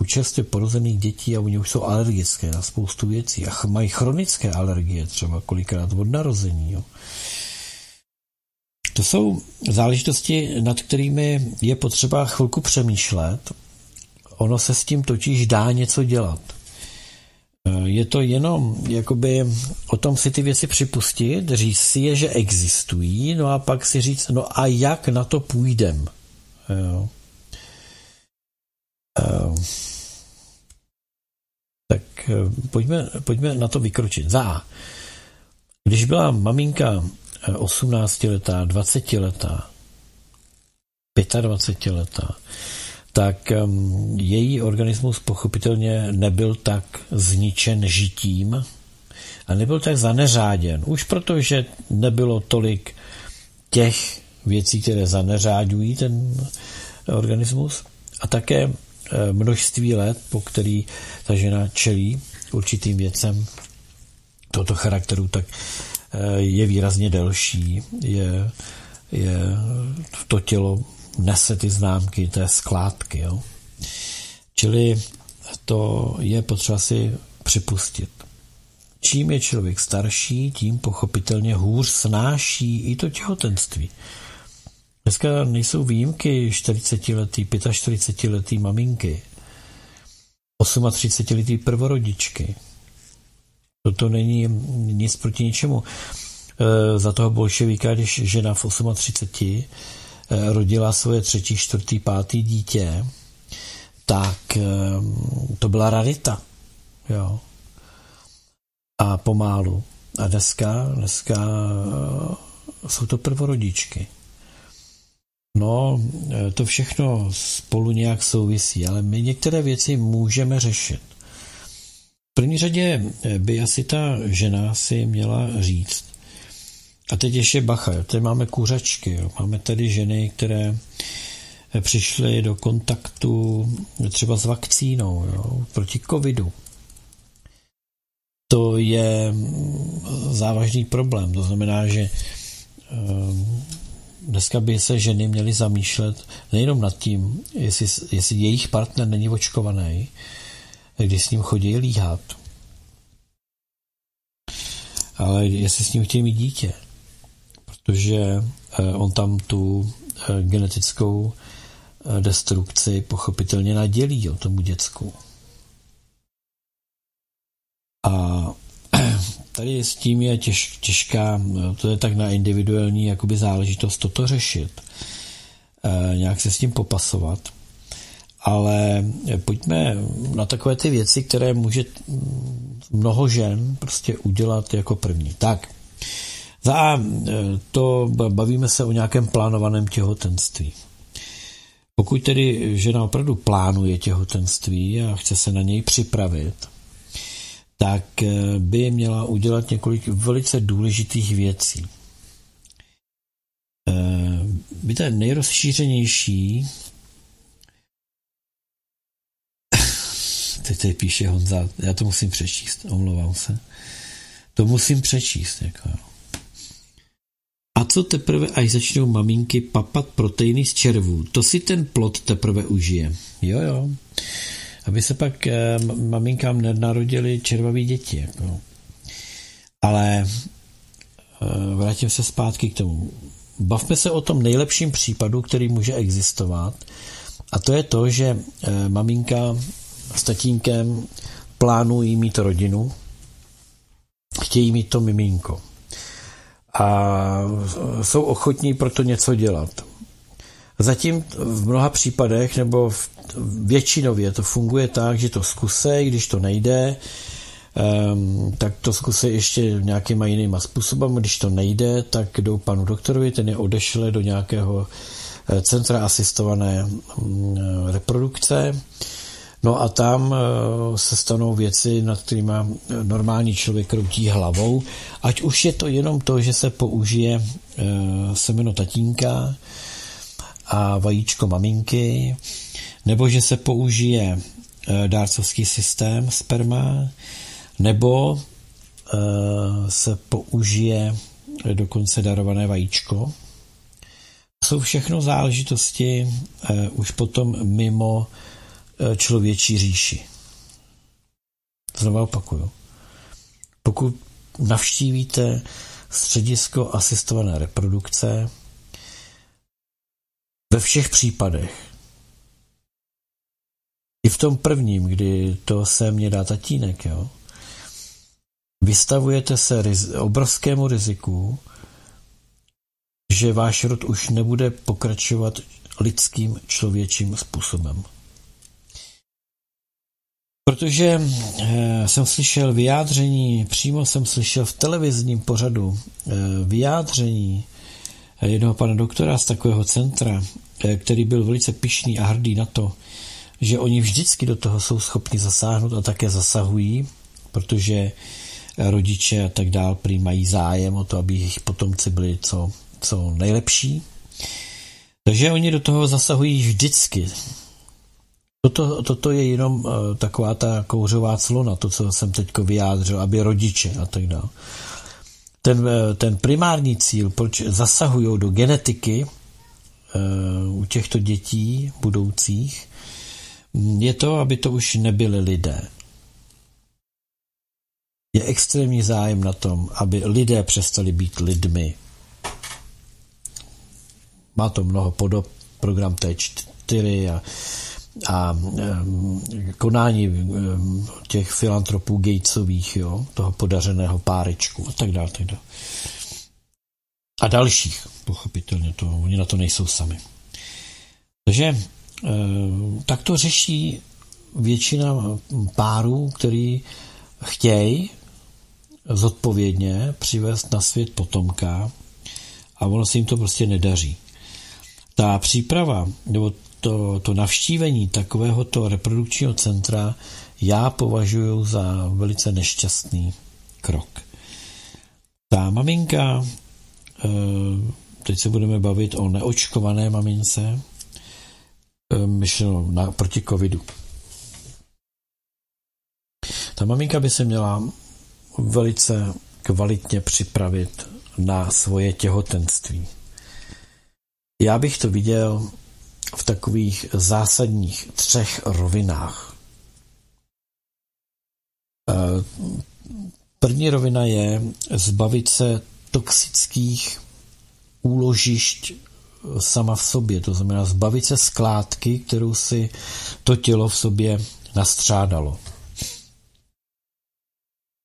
U čerstvě porozených dětí, a oni už jsou alergické na spoustu věcí. A mají chronické alergie třeba kolikrát od narození. Jo. To jsou záležitosti, nad kterými je potřeba chvilku přemýšlet. Ono se s tím totiž dá něco dělat. Je to jenom jakoby o tom si ty věci připustit, říct si je, že existují, no a pak si říct, no a jak na to půjdem. Jo. Tak pojďme, pojďme na to vykročit. Za. Když byla maminka osmnáctiletá, dvacetiletá, dvacetiletá, tak její organismus pochopitelně nebyl tak zničen žitím a nebyl tak zaneřáděn. Už protože nebylo tolik těch věcí, které zaneřáďují ten organismus, a také množství let, po který ta žena čelí určitým věcem tohoto charakteru, tak je výrazně delší, je, je to tělo nese ty známky té skládky. Jo? Čili to je potřeba si připustit. Čím je člověk starší, tím pochopitelně hůř snáší i to těhotenství. Dneska nejsou výjimky čtyřicetiletý, čtyřicetiletý maminky, třicetiosmiletý prvorodičky. Toto není nic proti ničemu. E, za toho bolševíka, když žena v třiceti osmi e, rodila svoje třetí, čtvrtý, pátý dítě, tak e, to byla rarita. Jo. A pomálu. A dneska, dneska e, jsou to prvorodičky. No, to všechno spolu nějak souvisí, ale my některé věci můžeme řešit. V první řadě by asi ta žena si měla říct, a teď ještě bacha, jo, tady máme kuřačky, jo, máme tady ženy, které přišly do kontaktu třeba s vakcínou, jo, proti covidu. To je závažný problém, to znamená, že um, dneska by se ženy měly zamýšlet nejenom nad tím, jestli, jestli jejich partner není očkovaný, když s ním chodí líhat, ale jestli s ním chtějí mít dítě, protože on tam tu genetickou destrukci pochopitelně nadělí o tomu děcku. A tady s tím je těž, těžká, to je tak na individuální jakoby záležitost toto řešit, e, nějak se s tím popasovat, ale pojďme na takové ty věci, které může mnoho žen prostě udělat jako první. Tak, za A to bavíme se o nějakém plánovaném těhotenství. Pokud tedy žena opravdu plánuje těhotenství a chce se na něj připravit, tak by měla udělat několik velice důležitých věcí. Víte, nejrozšířenější, teď tady píše Honza, já to musím přečíst, omlouvám se, to musím přečíst. Jako. A co teprve, až začnou maminky papat proteiny z červů, to si ten plod teprve užije. Jo, jo. Aby se pak maminkám nenarodily červavé děti. Jako. Ale vrátím se zpátky k tomu. Bavme se o tom nejlepším případu, který může existovat. A to je to, že maminka s tatínkem plánují mít rodinu, chtějí mít to miminko. A jsou ochotní pro to něco dělat. Zatím v mnoha případech nebo v většinově to funguje tak, že to zkusej, když to nejde, tak to zkusej ještě nějakýma jinýma způsobem, když to nejde, tak jdou panu doktorovi, ten je odešle do nějakého centra asistované reprodukce, No a tam se stanou věci, nad kterými normální člověk kroutí hlavou. Ať už je to jenom to, že se použije semeno tatínka a vajíčko maminky, nebo že se použije dárcovský systém sperma, nebo se použije dokonce darované vajíčko. Jsou všechno záležitosti eh, už potom mimo eh, člověčí říši. Znovu opakuju. Pokud navštívíte středisko asistované reprodukce, ve všech případech, i v tom prvním, kdy to se mně dá tatínek, jo, vystavujete se riz- obrovskému riziku, že váš rod už nebude pokračovat lidským člověčím způsobem. Protože jsem slyšel vyjádření, přímo jsem slyšel v televizním pořadu vyjádření jednoho pana doktora z takového centra, který byl velice pyšný a hrdý na to, že oni vždycky do toho jsou schopni zasáhnout a také zasahují, protože rodiče a tak dál prý mají zájem o to, aby jejich potomci byli co co nejlepší. Takže oni do toho zasahují vždycky. Toto, toto je jenom taková ta kouřová clona, to, co jsem teďko vyjádřil, aby rodiče a tak dále. Ten, ten primární cíl, proč zasahují do genetiky u těchto dětí budoucích, je to, aby to už nebyli lidé. Je extrémní zájem na tom, aby lidé přestali být lidmi. Má to mnoho podob, program T čtyři a, a e, konání e, těch filantropů Gatesových, jo, toho podařeného párečku a tak dále, tak dále. A dalších, pochopitelně, to, oni na to nejsou sami. Takže e, tak to řeší většina párů, který chtějí zodpovědně přivést na svět potomka a ono se jim to prostě nedaří. Ta příprava nebo to, to navštívení takovéhoto reprodukčního centra já považuji za velice nešťastný krok. Ta maminka, teď se budeme bavit o neočkované mamince, myšleno na, proti covidu. Ta maminka by se měla velice kvalitně připravit na svoje těhotenství. Já bych to viděl v takových zásadních třech rovinách. První rovina je zbavit se toxických úložišť sama v sobě, to znamená zbavit se skládky, kterou si to tělo v sobě nastřádalo.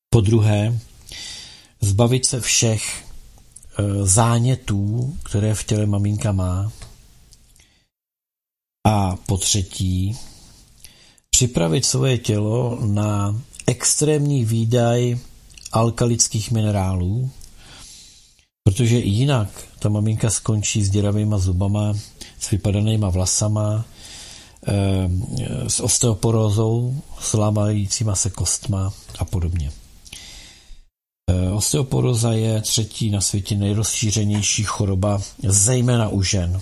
Po druhé, zbavit se všech zánětů, které v těle maminka má. A po třetí, připravit svoje tělo na extrémní výdaj alkalických minerálů, protože jinak ta maminka skončí s děravýma zubama, s vypadanýma vlasama, s osteoporózou, s lámajícíma se kostma a podobně. Osteoporóza je třetí na světě nejrozšířenější choroba, zejména u žen.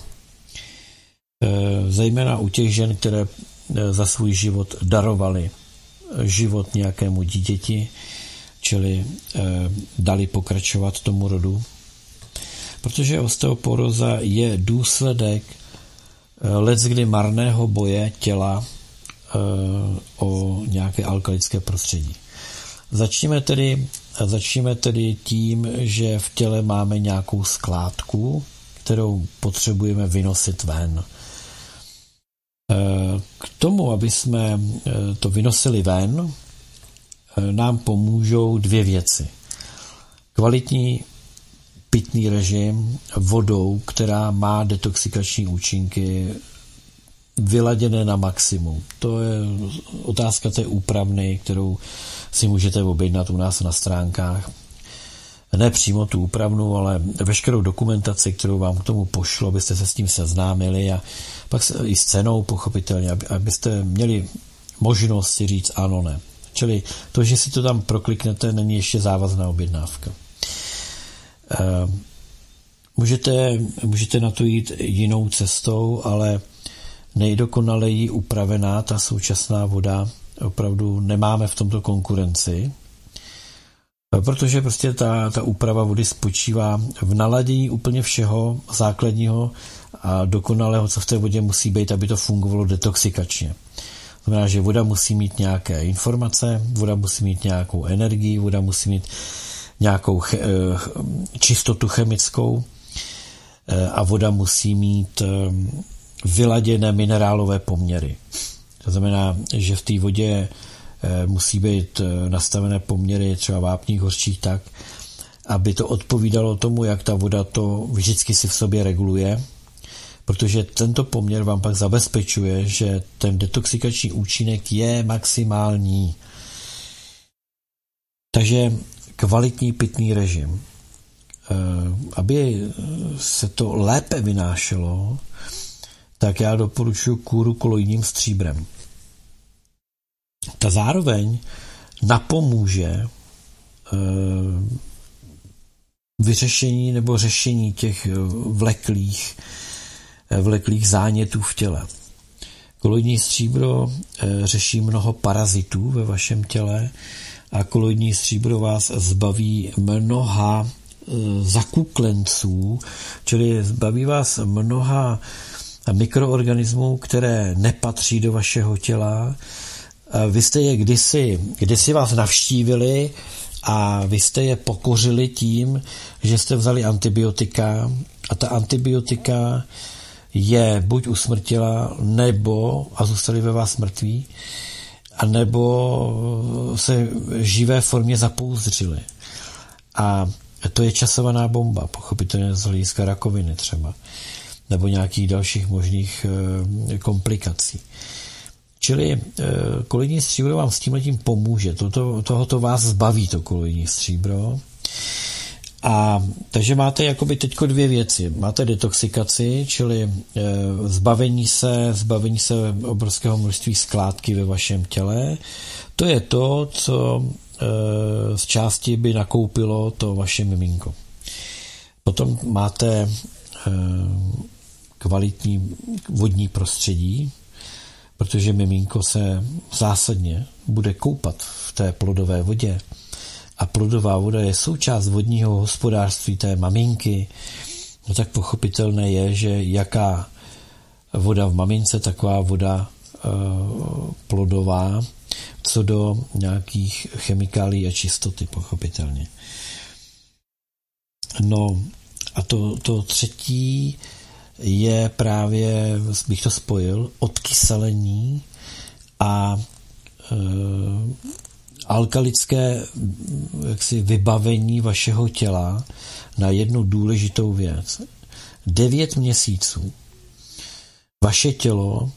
Zejména u těch žen, které za svůj život darovaly život nějakému dítěti, čili dali pokračovat tomu rodu. Protože osteoporóza je důsledek leckdy marného boje těla o nějaké alkalické prostředí. Začněme tedy, začněme tedy tím, že v těle máme nějakou skládku, kterou potřebujeme vynosit ven. K tomu, aby jsme to vynosili ven, nám pomůžou dvě věci. Kvalitní pitný režim vodou, která má detoxikační účinky vyladěné na maximum. To je otázka té úpravny, kterou si můžete objednat u nás na stránkách. Ne přímo tu úpravnu, ale veškerou dokumentaci, kterou vám k tomu pošlo, abyste se s tím seznámili a pak i s cenou pochopitelně, abyste měli možnost si říct ano, ne. Čili to, že si to tam prokliknete, není ještě závazná objednávka. Můžete, můžete na to jít jinou cestou, ale nejdokonaleji upravená ta současná voda, opravdu nemáme v tomto konkurenci, protože prostě ta, ta úprava vody spočívá v naladění úplně všeho základního a dokonalého, co v té vodě musí být, aby to fungovalo detoxikačně. To znamená, že voda musí mít nějaké informace, voda musí mít nějakou energii, voda musí mít nějakou che, čistotu chemickou a voda musí mít vyladěné minerálové poměry. To znamená, že v té vodě musí být nastavené poměry třeba vápných, hořčích tak, aby to odpovídalo tomu, jak ta voda to vždycky si v sobě reguluje, protože tento poměr vám pak zabezpečuje, že ten detoxikační účinek je maximální. Takže kvalitní pitný režim. Aby se to lépe vynášelo, tak já doporučuji kůru koloidním stříbrem. Ta zároveň napomůže vyřešení nebo řešení těch vleklých, vleklých zánětů v těle. Koloidní stříbro řeší mnoho parazitů ve vašem těle a koloidní stříbro vás zbaví mnoha zakuklenců, čili zbaví vás mnoha mikroorganismů, které nepatří do vašeho těla. Vy jste je kdysi, kdysi vás navštívili a vy jste je pokořili tím, že jste vzali antibiotika a ta antibiotika je buď usmrtila, nebo a zůstali ve vás mrtví, a nebo se v živé formě zapouzdřili. A to je časovaná bomba, pochopitelně z hlediska rakoviny třeba, nebo nějakých dalších možných komplikací. Čili koloidní stříbro vám s tímhletím pomůže. Toto, tohoto vás zbaví to koloidní stříbro. A takže máte jakoby teďko dvě věci. Máte detoxikaci, čili zbavení se, zbavení se obrovského množství skládky ve vašem těle. To je to, co z části by nakoupilo to vaše miminko. Potom máte kvalitní vodní prostředí, protože miminko se zásadně bude koupat v té plodové vodě a plodová voda je součást vodního hospodářství té maminky, no tak pochopitelné je, že jaká voda v mamince, taková voda e, plodová, co do nějakých chemikálií a čistoty, pochopitelně. No a to, to třetí je právě, bych to spojil, odkyselení a e, alkalické jaksi, vybavení vašeho těla na jednu důležitou věc. Devět měsíců vaše tělo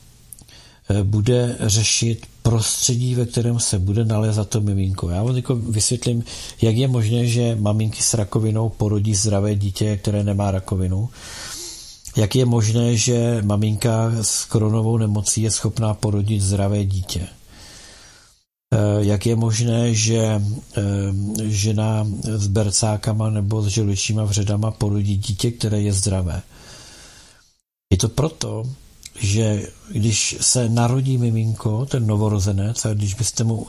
bude řešit prostředí, ve kterém se bude nalézat to miminko. Já vám teď vysvětlím, jak je možné, že maminky s rakovinou porodí zdravé dítě, které nemá rakovinu. Jak je možné, že maminka s Crohnovou nemocí je schopná porodit zdravé dítě? Jak je možné, že žena s bercákama nebo s želučníma vředama porodí dítě, které je zdravé? Je to proto, že když se narodí miminko, ten novorozenec, a když byste mu,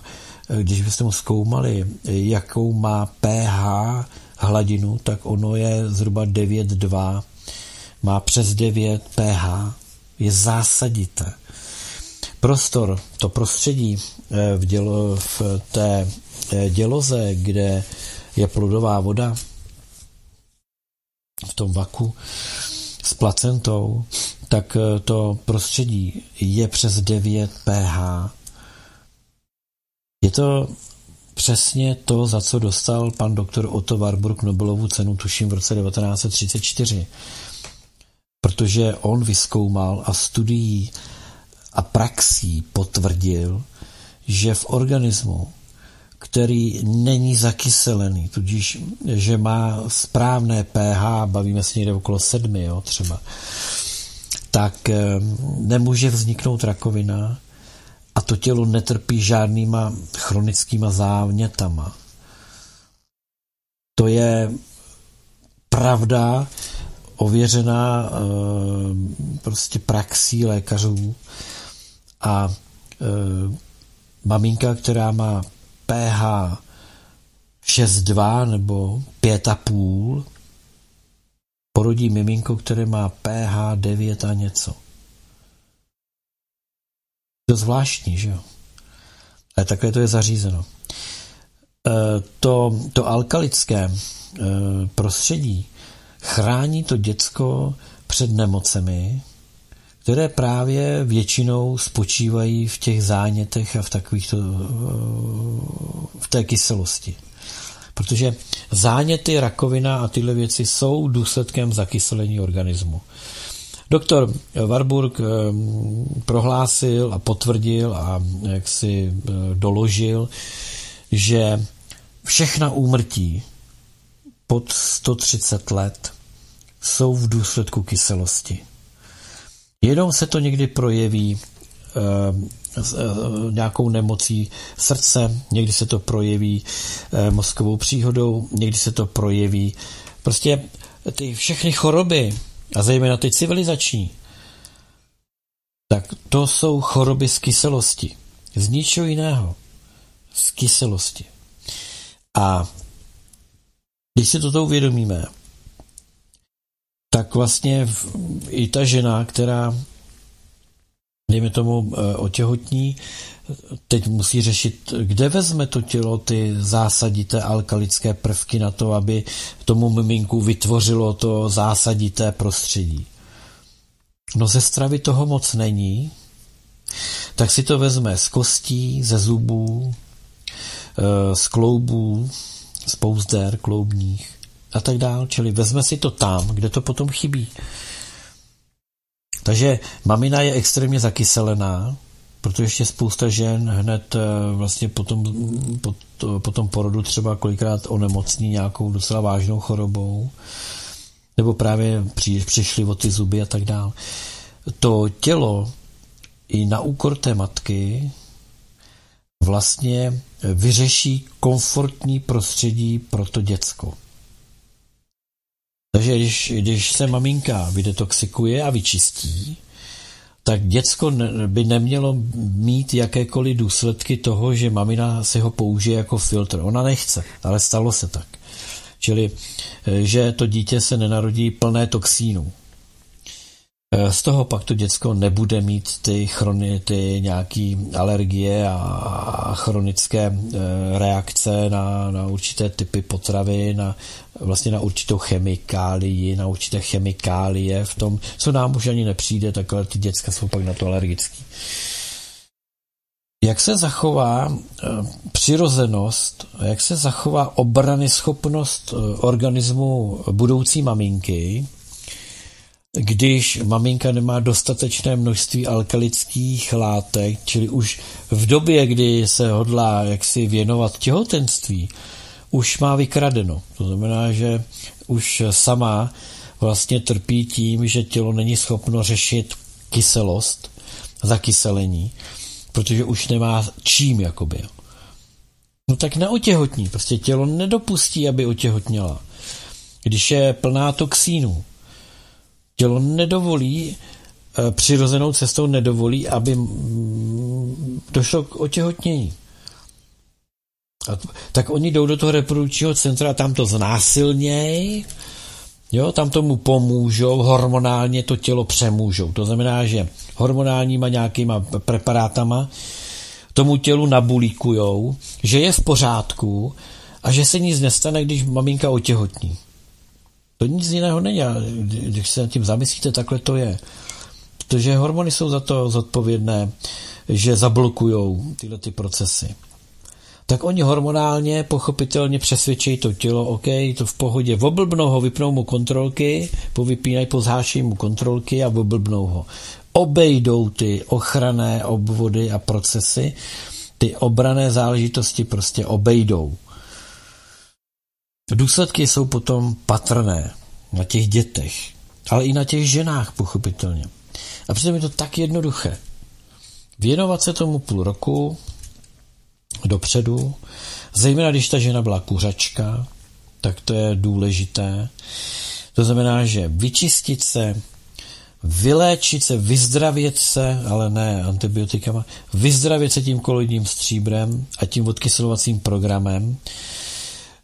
když byste mu zkoumali, jakou má pH hladinu, tak ono je zhruba devět celá dva. Má přes devět pH, je zásadité. Prostor, to prostředí v, dělo, v té děloze, kde je plodová voda, v tom vaku s placentou, tak to prostředí je přes devět pH. Je to přesně to, za co dostal pan doktor Otto Warburg Nobelovu cenu, tuším v roce devatenáct set třicet čtyři. Protože on vyzkoumal a studií a praxí potvrdil, že v organismu, který není zakyselený, tudíž, že má správné pH, bavíme se někde okolo sedmi, jo, třeba, tak nemůže vzniknout rakovina a to tělo netrpí žádnýma chronickýma zánětama. To je pravda ověřená prostě praxí lékařů a maminka, která má pH šest celá dva nebo pět celá pět, porodí miminko, které má pH devět a něco. To je zvláštní, že jo? Ale takhle to je zařízeno. To, to alkalické prostředí chrání to děcko před nemocemi, které právě většinou spočívají v těch zánětech a v takovýchto, v té kyselosti. Protože záněty, rakovina a tyhle věci jsou důsledkem zakyselení organismu. Doktor Warburg prohlásil a potvrdil a jaksi doložil, že všechna úmrtí pod sto třicet let jsou v důsledku kyselosti. Jenom se to někdy projeví nějakou nemocí srdce, někdy se to projeví mozkovou příhodou, někdy se to projeví. Prostě ty všechny choroby, a zejména ty civilizační, tak to jsou choroby z kyselosti. Z ničeho jiného. Z kyselosti. A když si toto uvědomíme, tak vlastně i ta žena, která dejme tomu otěhotní, teď musí řešit, kde vezme to tělo ty zásadité alkalické prvky na to, aby tomu miminku vytvořilo to zásadité prostředí. No ze stravy toho moc není, tak si to vezme z kostí, ze zubů, z kloubů, z pouzder kloubních a tak dál. Čili vezme si to tam, kde to potom chybí. Takže mamina je extrémně zakyselená, protože ještě spousta žen hned vlastně potom, po, po tom porodu třeba kolikrát onemocní nějakou docela vážnou chorobou, nebo právě při, přišly o ty zuby a tak dál. To tělo i na úkor té matky vlastně vyřeší komfortní prostředí pro to děcko. Takže když, když se maminka vydetoxikuje a vyčistí, tak děcko by nemělo mít jakékoliv důsledky toho, že mamina si ho použije jako filtr. Ona nechce, ale stalo se tak. Čili, že to dítě se nenarodí plné toxínů. Z toho pak to děcko nebude mít ty, chrony, ty nějaký alergie a chronické reakce na, na určité typy potravy, na, vlastně na určitou chemikálii, na určité chemikálie v tom, co nám už ani nepřijde, takhle ty děcka jsou pak na to alergický. Jak se zachová přirozenost, jak se zachová obranyschopnost organismu budoucí maminky, když maminka nemá dostatečné množství alkalických látek, čili už v době, kdy se hodlá jaksi věnovat těhotenství, už má vykradeno. To znamená, že už sama vlastně trpí tím, že tělo není schopno řešit kyselost, zakyselení, protože už nemá čím, jakoby. No tak neotěhotní, prostě tělo nedopustí, aby otěhotněla. Když je plná toxínů, tělo nedovolí, přirozenou cestou nedovolí, aby došlo k otěhotnění. A tak oni jdou do toho reprodukčního centra a tam to znásilněj, jo, tam tomu pomůžou, hormonálně to tělo přemůžou. To znamená, že hormonálníma nějakýma preparátama tomu tělu nabulíkujou, že je v pořádku a že se nic nestane, když maminka otěhotní. To nic jiného není, když se nad tím zamyslíte, takhle to je. Protože hormony jsou za to zodpovědné, že zablokujou tyhle ty procesy. Tak oni hormonálně, pochopitelně přesvědčí to tělo, OK, to v pohodě, oblbnou ho, vypnou mu kontrolky, povypínají, pozháší mu kontrolky a oblbnou ho. Obejdou ty ochranné obvody a procesy, ty obranné záležitosti prostě obejdou. Důsledky jsou potom patrné na těch dětech, ale i na těch ženách pochopitelně. A přitom je to tak jednoduché. Věnovat se tomu půl roku dopředu, zejména když ta žena byla kuřačka, tak to je důležité. To znamená, že vyčistit se, vyléčit se, vyzdravět se, ale ne antibiotikama, vyzdravět se tím koloidním stříbrem a tím odkyselovacím programem,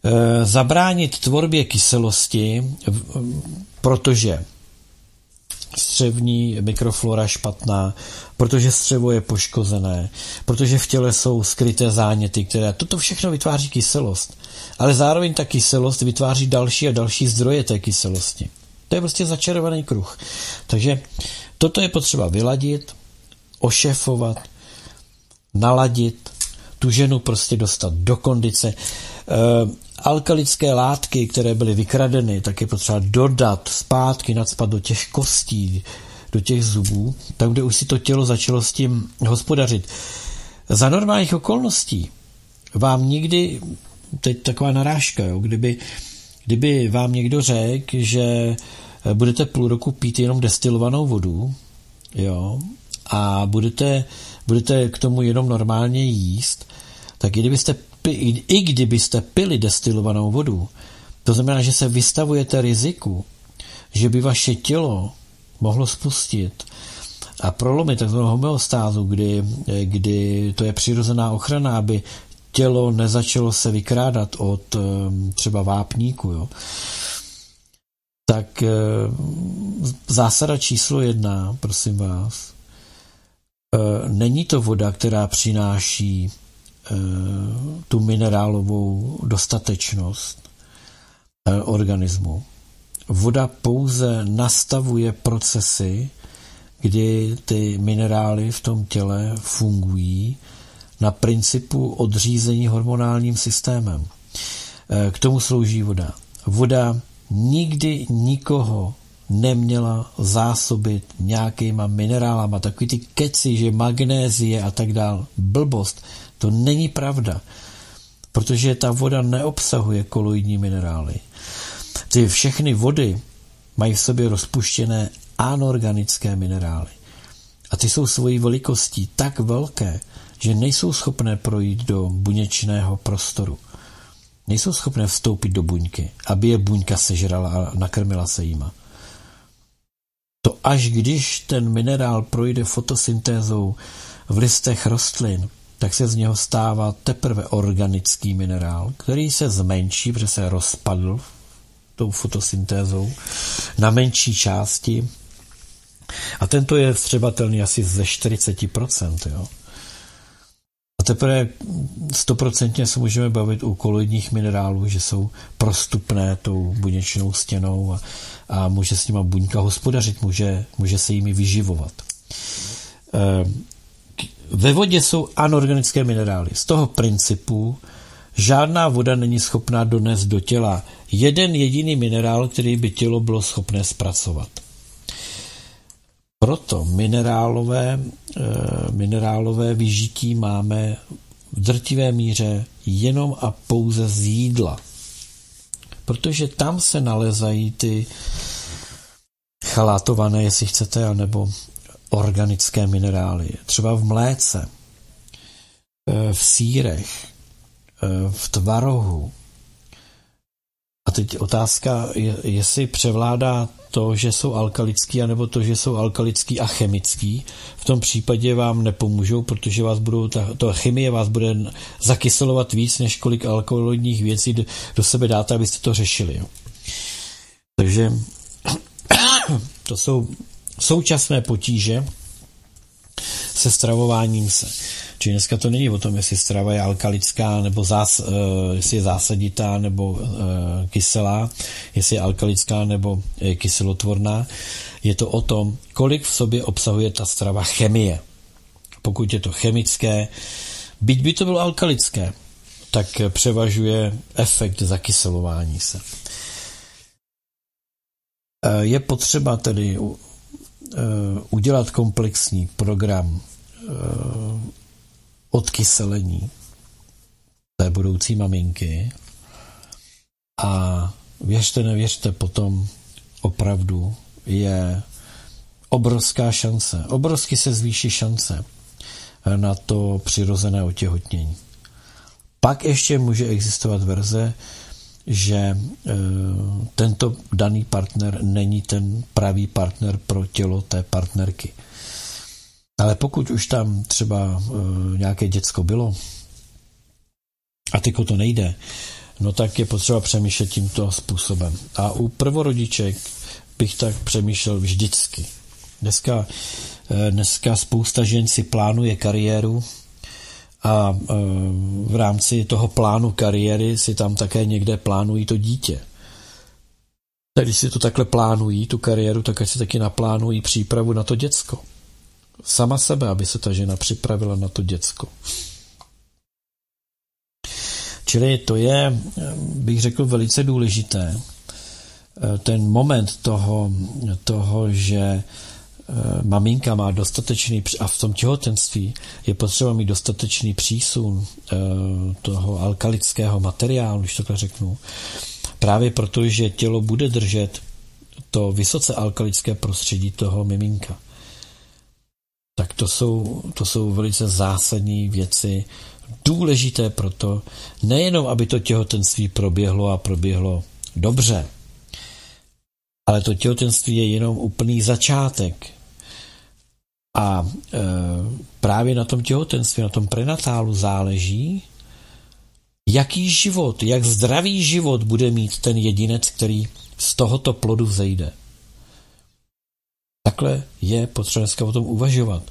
e, zabránit tvorbě kyselosti, protože střevní mikroflora špatná, protože střevo je poškozené, protože v těle jsou skryté záněty, které toto všechno vytváří kyselost. Ale zároveň ta kyselost vytváří další a další zdroje té kyselosti. To je prostě začarovaný kruh. Takže toto je potřeba vyladit, ošefovat, naladit, tu ženu prostě dostat do kondice. Alkalické látky, které byly vykradeny, tak je potřeba dodat zpátky, nacpat do těch kostí, do těch zubů, tam, kde už si to tělo začalo s tím hospodařit. Za normálních okolností vám nikdy, teď taková narážka, jo, kdyby, kdyby vám někdo řekl, že budete půl roku pít jenom destilovanou vodu, jo, a budete, budete k tomu jenom normálně jíst, tak i kdybyste I kdybyste pili destilovanou vodu, to znamená, že se vystavujete riziku, že by vaše tělo mohlo spustit a prolomit takovou homeostázu, kdy, kdy to je přirozená ochrana, aby tělo nezačalo se vykrádat od třeba vápníku. Jo. Tak zásada číslo jedna, prosím vás, není to voda, která přináší tu minerálovou dostatečnost organismu. Voda pouze nastavuje procesy, kdy ty minerály v tom těle fungují na principu odřízení hormonálním systémem. K tomu slouží voda. Voda nikdy nikoho neměla zásobit nějakýma minerálama. Takový ty keci, že magnézie a tak dál. Blbost. To není pravda, protože ta voda neobsahuje koloidní minerály. Ty všechny vody mají v sobě rozpuštěné anorganické minerály. A ty jsou svojí velikostí tak velké, že nejsou schopné projít do buněčného prostoru. Nejsou schopné vstoupit do buňky, aby je buňka sežrala a nakrmila se jima. To až když ten minerál projde fotosyntézou v listech rostlin, tak se z něho stává teprve organický minerál, který se zmenší, protože se rozpadl tou fotosyntézou na menší části. A tento je vstřebatelný asi ze čtyřicet procent. Jo? A teprve stoprocentně se můžeme bavit u koloidních minerálů, že jsou prostupné tou buněčnou stěnou a, a může s nima buňka hospodařit, může, může se jimi vyživovat. Ehm, Ve vodě jsou anorganické minerály. Z toho principu žádná voda není schopná donést do těla jeden jediný minerál, který by tělo bylo schopné zpracovat. Proto minerálové, minerálové vyžití máme v drtivé míře jenom a pouze z jídla. Protože tam se nalezají ty chalátované, jestli chcete, anebo organické minerály, třeba v mléce, v sýrech, v tvarohu. A teď otázka, jestli převládá to, že jsou alkalický, anebo to, že jsou alkalický a chemický. V tom případě vám nepomůžou, protože vás budou, ta, ta chemie vás bude zakyselovat víc, než kolik alkaloidních věcí do, do sebe dáte, abyste to řešili. Jo. Takže to jsou současné potíže se stravováním se. Čili dneska to není o tom, jestli strava je alkalická, nebo zás, jestli je zásaditá, nebo kyselá, jestli je alkalická, nebo je kyselotvorná. Je to o tom, kolik v sobě obsahuje ta strava chemie. Pokud je to chemické, byť by to bylo alkalické, tak převažuje efekt zakyselování se. Je potřeba tedy udělat komplexní program odkyselení té budoucí maminky a věřte, nevěřte, potom opravdu je obrovská šance. Obrovsky se zvýší šance, na to přirozené otěhotnění. Pak ještě může existovat verze, že e, tento daný partner není ten pravý partner pro tělo té partnerky. Ale pokud už tam třeba e, nějaké děcko bylo a tyko to nejde, no tak je potřeba přemýšlet tímto způsobem. A u prvorodiček bych tak přemýšlel vždycky. Dneska, e, dneska spousta žen si plánuje kariéru a v rámci toho plánu kariéry si tam také někde plánují to dítě. Tak když si to takhle plánují, tu kariéru, tak ať si taky naplánují přípravu na to děcko. Sama sebe, aby se ta žena připravila na to děcko. Čili to je, bych řekl, velice důležité. Ten moment toho, toho že maminka má dostatečný, a v tom těhotenství je potřeba mít dostatečný přísun toho alkalického materiálu, když to tak řeknu, právě proto, že tělo bude držet to vysoce alkalické prostředí toho miminka. Tak to jsou, to jsou velice zásadní věci, důležité proto, nejenom, aby to těhotenství proběhlo a proběhlo dobře, ale to těhotenství je jenom úplný začátek. A e, právě na tom těhotenství, na tom prenatálu záleží, jaký život, jak zdravý život bude mít ten jedinec, který z tohoto plodu vzejde. Takhle je potřeba dneska o tom uvažovat.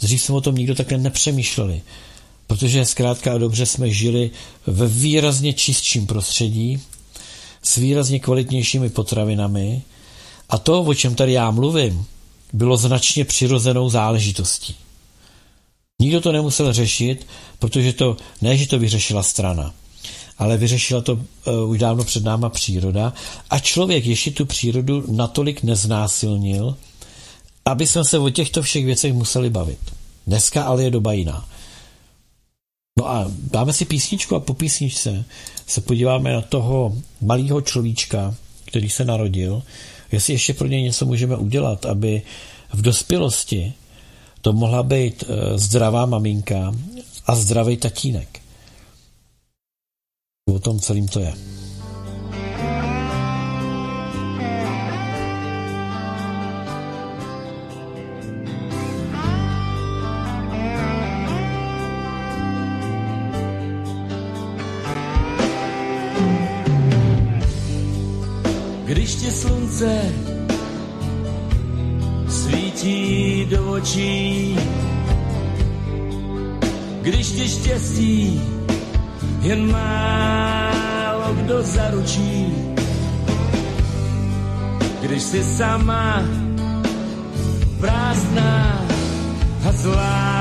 Dřív jsme o tom nikdo takhle nepřemýšleli, protože zkrátka a dobře jsme žili ve výrazně čistším prostředí, s výrazně kvalitnějšími potravinami a to, o čem tady já mluvím, bylo značně přirozenou záležitostí. Nikdo to nemusel řešit, protože to, ne, že to vyřešila strana, ale vyřešila to uh, už dávno před náma příroda a člověk ještě tu přírodu natolik neznásilnil, aby jsme se o těchto všech věcech museli bavit. Dneska ale je doba jiná. No a dáme si písničku a po písničce se podíváme na toho malého človíčka, který se narodil, jestli ještě pro něj něco můžeme udělat, aby v dospělosti to mohla být zdravá maminka a zdravý tatínek. O tom celým to je. Když ti slunce svítí do očí, když ti štěstí jen málo kdo zaručí, když jsi sama prázdná a zlá,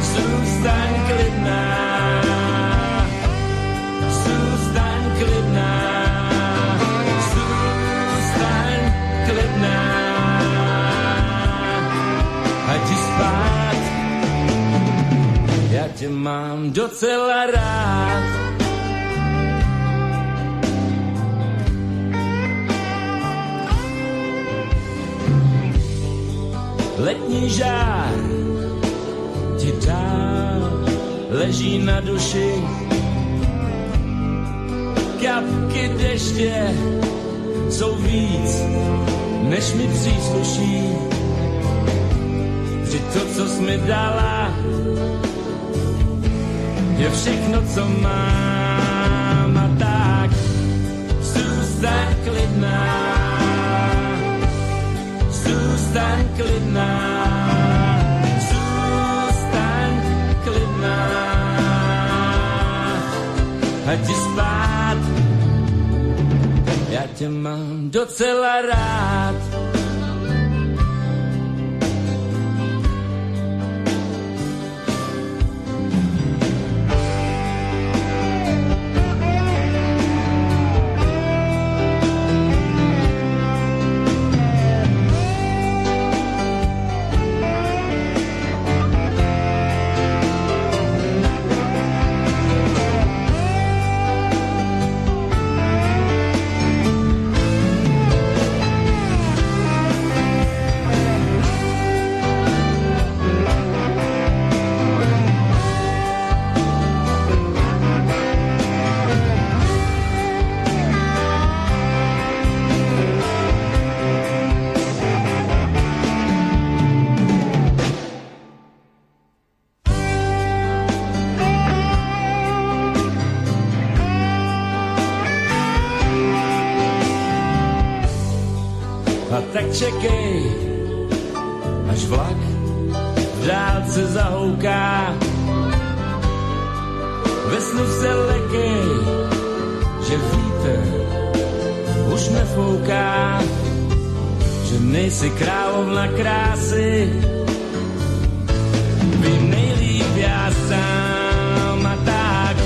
zůstaň klidná, zůstaň klidná. Já tě mám docela rád. Letní žár ti dál leží na duši, kapky deště jsou víc, než mi přísluší. Vždyť to, co jsi mi dala, je všechno, co mám. A tak zůstaň klidná, zůstaň klidná, zůstaň klidná, ať jdi spát. Já tě mám docela rád. a tak čekej, až vlak v dálce zahouká. Ve snu se lekej, že vítr už nefouká, že nejsi královna krásy. Vy nejlíp já sám a tak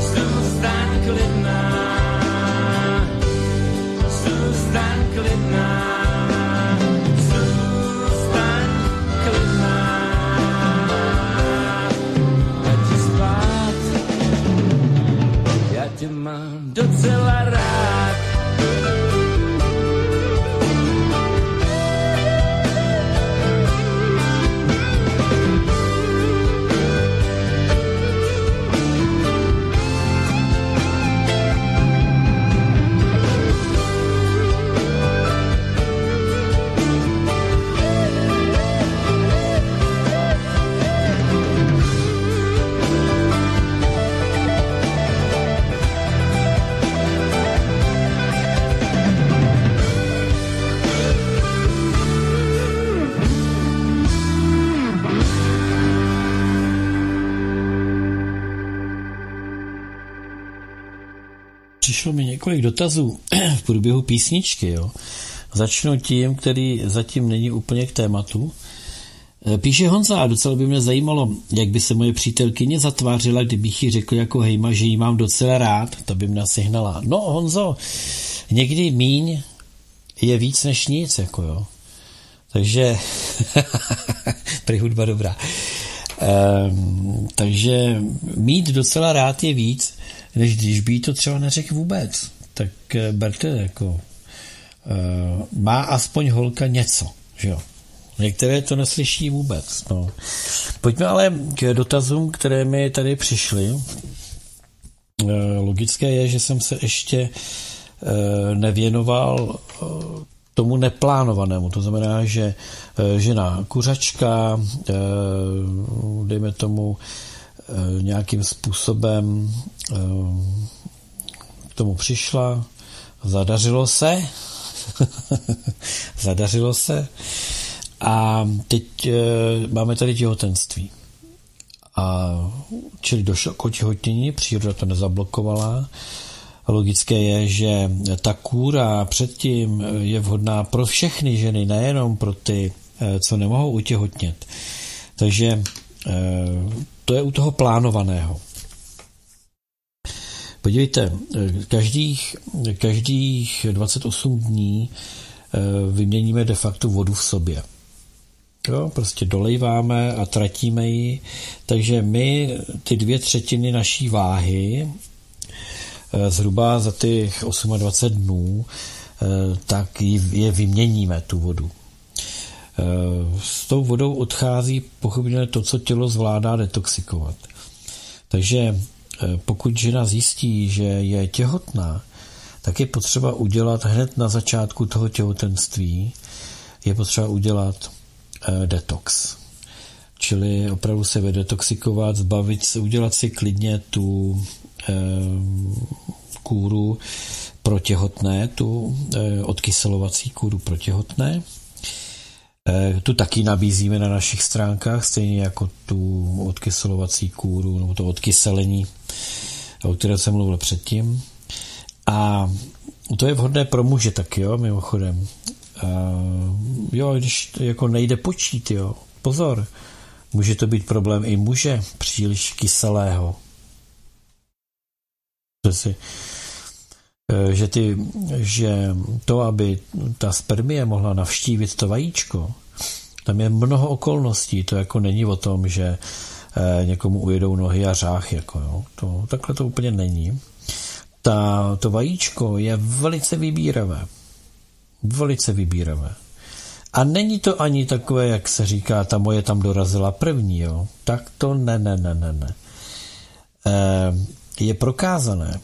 zůstaň klidná, zůstaň klidná, zůstaň klidná. A ti spát, já tě mám docela rád. Přišlo mi několik dotazů v průběhu písničky. Jo. Začnu tím, který zatím není úplně k tématu. Píše Honza, a docela by mě zajímalo, jak by se moje přítelkyně zatvářila, kdybych jí řekl jako hejma, že jí mám docela rád, to by mě asi hnala. No Honzo, někdy míň je víc než nic, jako jo. Takže prý hudba dobrá. Um, takže mít docela rád je víc, než když by to třeba neřekl vůbec. Tak berte jako uh, má aspoň holka něco, že jo. Některé to neslyší vůbec, no. Pojďme ale k dotazům, které mi tady přišly. Uh, logické je, že jsem se ještě uh, nevěnoval uh, tomu neplánovanému, to znamená, že žena kuřačka, dejme tomu nějakým způsobem k tomu přišla, zadařilo se, zadařilo se a teď máme tady těhotenství. A čili došlo k otěhotnění, příroda to nezablokovala. Logické je, že ta kůra předtím je vhodná pro všechny ženy, nejenom pro ty, co nemohou utěhotnět. Takže to je u toho plánovaného. Podívejte, každých, každých dvacet osm dní vyměníme de facto vodu v sobě. Jo, prostě dolejváme a tratíme ji. Takže my ty dvě třetiny naší váhy zhruba za těch dvacet osm dnů, tak je vyměníme, tu vodu. S tou vodou odchází pochopitelně to, co tělo zvládá detoxikovat. Takže pokud žena zjistí, že je těhotná, tak je potřeba udělat hned na začátku toho těhotenství, je potřeba udělat detox. Čili opravdu se vydetoxikovat, zbavit se, udělat si klidně tu kůru pro těhotné, tu odkyselovací kůru pro těhotné. Tu taky nabízíme na našich stránkách, stejně jako tu odkyselovací kůru, nebo to odkyselení, o které jsem mluvil předtím. A to je vhodné pro muže taky, jo, mimochodem. Jo, když jako nejde počít, jo, pozor, může to být problém i muže příliš kyselého. Si, že, ty, že to, aby ta spermie mohla navštívit to vajíčko, tam je mnoho okolností, to jako není o tom, že někomu ujedou nohy a řách, jako jo, to, takhle to úplně není. Ta, to vajíčko je velice vybíravé, velice vybíravé. A není to ani takové, jak se říká, ta moje tam dorazila první, jo, tak to ne, ne, ne, ne, ne. E, Je prokázané,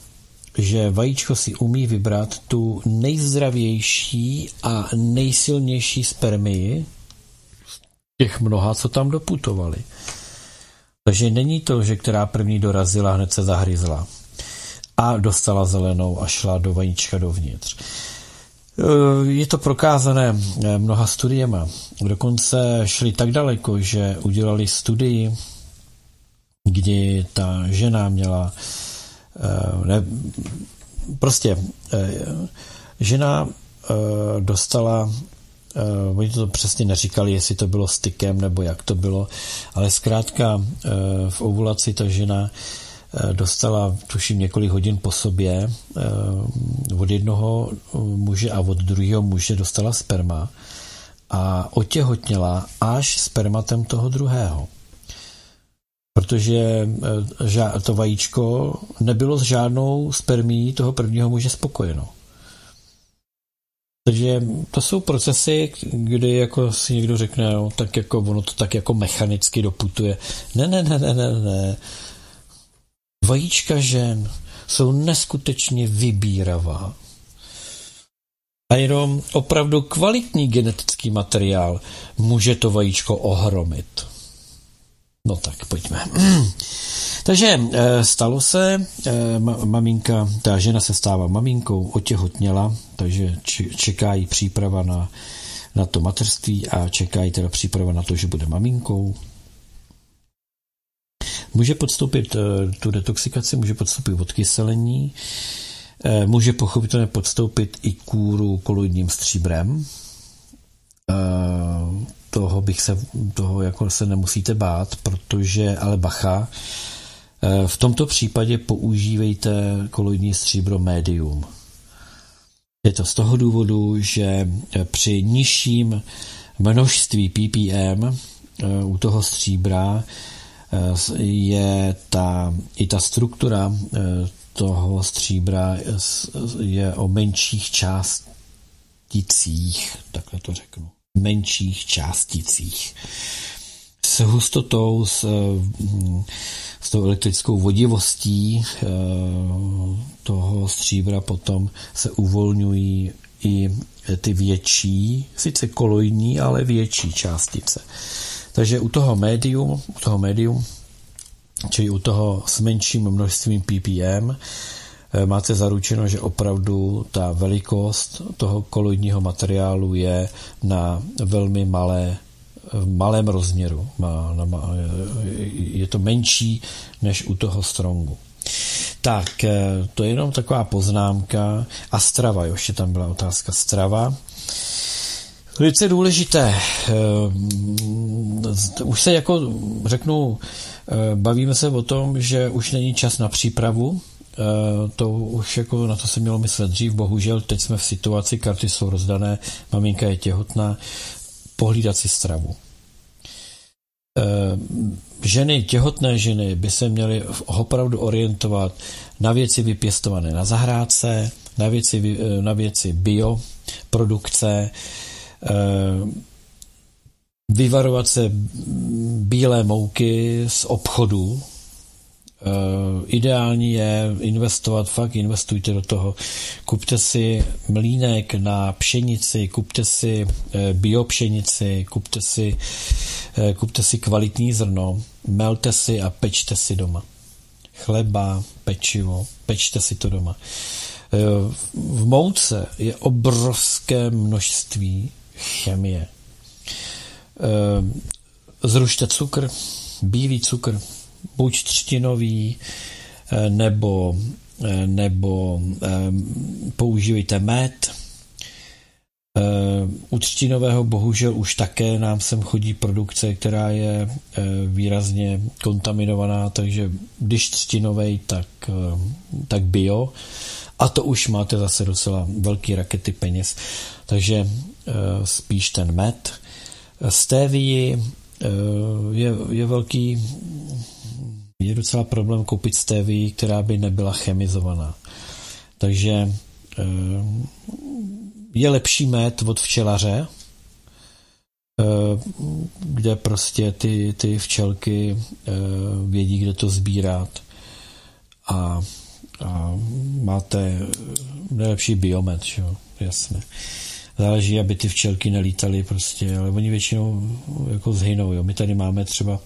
že vajíčko si umí vybrat tu nejzdravější a nejsilnější spermii z těch mnoha, co tam doputovali. Takže není to, že která první dorazila, hned se zahryzla a dostala zelenou a šla do vajíčka dovnitř. Je to prokázané mnoha studiema. Dokonce šli tak daleko, že udělali studii, kdy ta žena měla ne, prostě žena dostala, oni to přesně neříkali, jestli to bylo stykem nebo jak to bylo, ale zkrátka v ovulaci ta žena dostala, tuším, několik hodin po sobě od jednoho muže a od druhého muže dostala sperma a otěhotněla až spermatem toho druhého. Protože to vajíčko nebylo s žádnou spermí toho prvního muže spokojeno. Takže to jsou procesy, kdy jako si někdo řekne, no, tak jako ono to tak jako mechanicky doputuje. Ne, ne, ne, ne, ne, ne. Vajíčka žen jsou neskutečně vybíravá. A jenom opravdu kvalitní genetický materiál může to vajíčko ohromit. No tak, pojďme. Takže stalo se, maminka, ta žena se stává maminkou, otěhotněla, takže čeká jí příprava na, na to mateřství a čeká jí teda příprava na to, že bude maminkou. Může podstoupit tu detoxikaci, může podstoupit odkyselení, může pochopitelně podstoupit i kůru koloidním stříbrem. Toho bych se, toho jako se nemusíte bát, protože, ale bacha, v tomto případě používejte koloidní stříbro médium. Je to z toho důvodu, že při nižším množství ppm u toho stříbra je ta, i ta struktura toho stříbra je o menších částicích, takhle to řeknu, menších částicích. S hustotou, s, s tou elektrickou vodivostí toho stříbra potom se uvolňují i ty větší, sice koloidní, ale větší částice. Takže u toho médium, u toho médium, čili u toho s menším množstvím ppm, máte zaručeno, že opravdu ta velikost toho koloidního materiálu je na velmi malé, malém rozměru. Má, na, je to menší než u toho strongu. Tak, to je jenom taková poznámka. A strava, jo, ještě tam byla otázka strava. Velice důležité. Už se jako řeknu, bavíme se o tom, že už není čas na přípravu. To už jako na to se mělo myslet dřív. Bohužel teď jsme v situaci, karty jsou rozdané, maminka je těhotná, pohlídat si stravu. Ženy, těhotné ženy by se měly opravdu orientovat na věci vypěstované na zahrádce, na věci, na věci bioprodukce, vyvarovat se bílé mouky z obchodu. Ideální je investovat, fakt investujte do toho. Kupte si mlýnek na pšenici, kupte si biopšenici, kupte si, kupte si kvalitní zrno, melte si a pečte si doma. Chleba, pečivo, pečte si to doma. V mouce je obrovské množství chemie. Zrušte cukr, bílý cukr, buď třtinový, nebo, nebo používejte med. U třtinového bohužel už také nám sem chodí produkce, která je výrazně kontaminovaná, takže když třtinovej, tak, tak bio. A to už máte zase docela velký rakety peněz. Takže spíš ten med. Stevii je, je velký... Je docela problém koupit stevii, která by nebyla chemizovaná. Takže je lepší med od včelaře, kde prostě ty, ty včelky vědí, kde to sbírat. A, a máte nejlepší biomed, že jo? Jasně. Záleží, aby ty včelky nelítaly prostě, ale oni většinou jako zhynou, jo. My tady máme třeba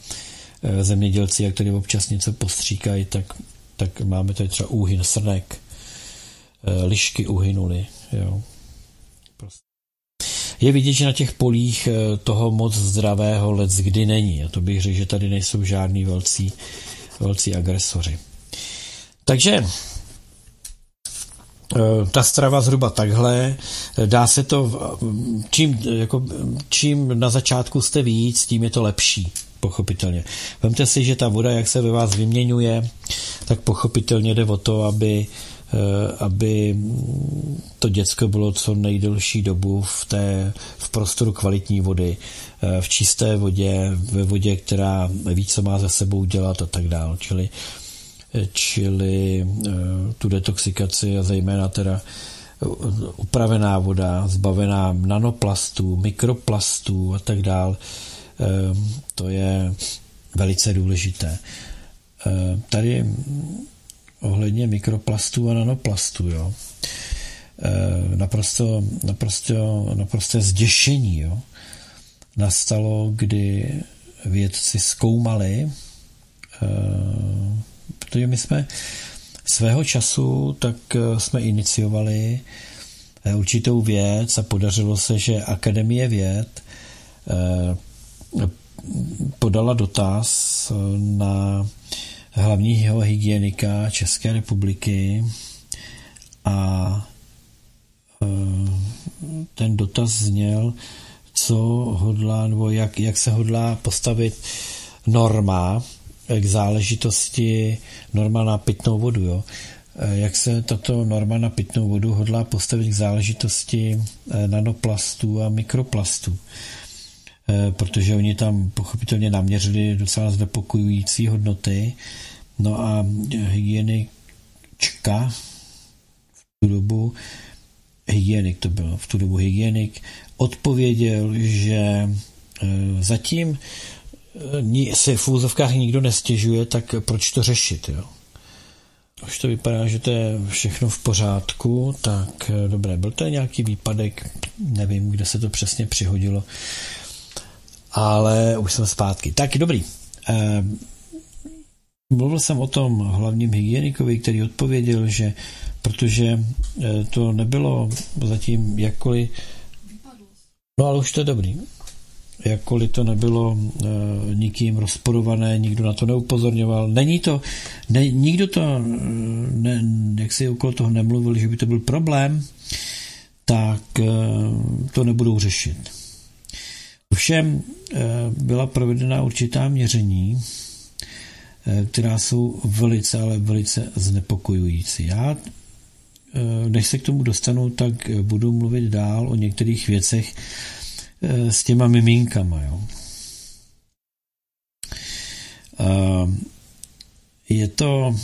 zemědělci, jak tady občas něco postříkají, tak, tak máme tady třeba úhyn srnek, lišky uhynuly, jo. prostě. Je vidět, že na těch polích toho moc zdravého leckdy není. A to bych řekl, že tady nejsou žádní velcí, velcí agresoři. Takže ta strava zhruba takhle, dá se to, čím, jako, čím na začátku jste víc, tím je to lepší, pochopitelně. Vemte si, že ta voda, jak se ve vás vyměňuje, tak pochopitelně jde o to, aby, aby to děcko bylo co nejdelší dobu v, té, v prostoru kvalitní vody, v čisté vodě, ve vodě, která ví, co má za sebou dělat a tak dále, čili čili tu detoxikaci a zejména teda upravená voda, zbavená nanoplastů, mikroplastů a tak dál, to je velice důležité. Tady ohledně mikroplastů a nanoplastů, jo, naprosto, naprosto, naprosto zděšení, jo, nastalo, kdy vědci zkoumali, protože my jsme svého času tak jsme iniciovali určitou věc a podařilo se, že Akademie věd podala dotaz na hlavního hygienika České republiky a ten dotaz zněl, co hodlá, nebo jak, jak se hodlá postavit norma k záležitosti norma na pitnou vodu. Jo. Jak se tato norma na pitnou vodu hodlá postavit k záležitosti nanoplastů a mikroplastů. Protože oni tam pochopitelně naměřili docela znepokojující hodnoty. No a hygienička v tu dobu hygienik to byl, v tu dobu hygienik odpověděl, že zatím se v úzovkách nikdo nestěžuje, tak proč to řešit, jo? Už to vypadá, že to je všechno v pořádku, tak dobré, byl to nějaký výpadek, nevím, kde se to přesně přihodilo, ale už jsem zpátky. Tak, dobrý. Mluvil jsem o tom hlavním hygienikovi, který odpověděl, že protože to nebylo zatím jakkoliv... No, ale už to je dobrý. Jakkoliv to nebylo e, nikým rozporované, nikdo na to neupozorňoval. Není to, ne, nikdo to, ne, jak si okolo toho nemluvil, že by to byl problém, tak e, to nebudou řešit. Ovšem e, byla provedena určitá měření, e, která jsou velice, ale velice znepokojující. Já, e, než se k tomu dostanu, tak budu mluvit dál o některých věcech, s těma miminkama, jo. Je to...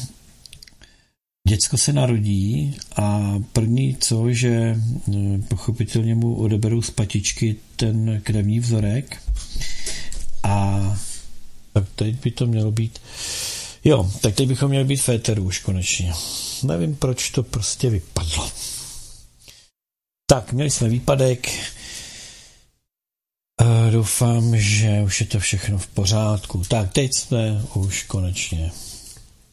Děcko se narodí a první co, že pochopitelně mu odeberou z patičky ten krevní vzorek a tak teď by to mělo být... Jo, tak teď bychom měli být v éteru už konečně. Nevím, proč to prostě vypadlo. Tak, měli jsme výpadek... Doufám, že už je to všechno v pořádku. Tak, teď jsme už konečně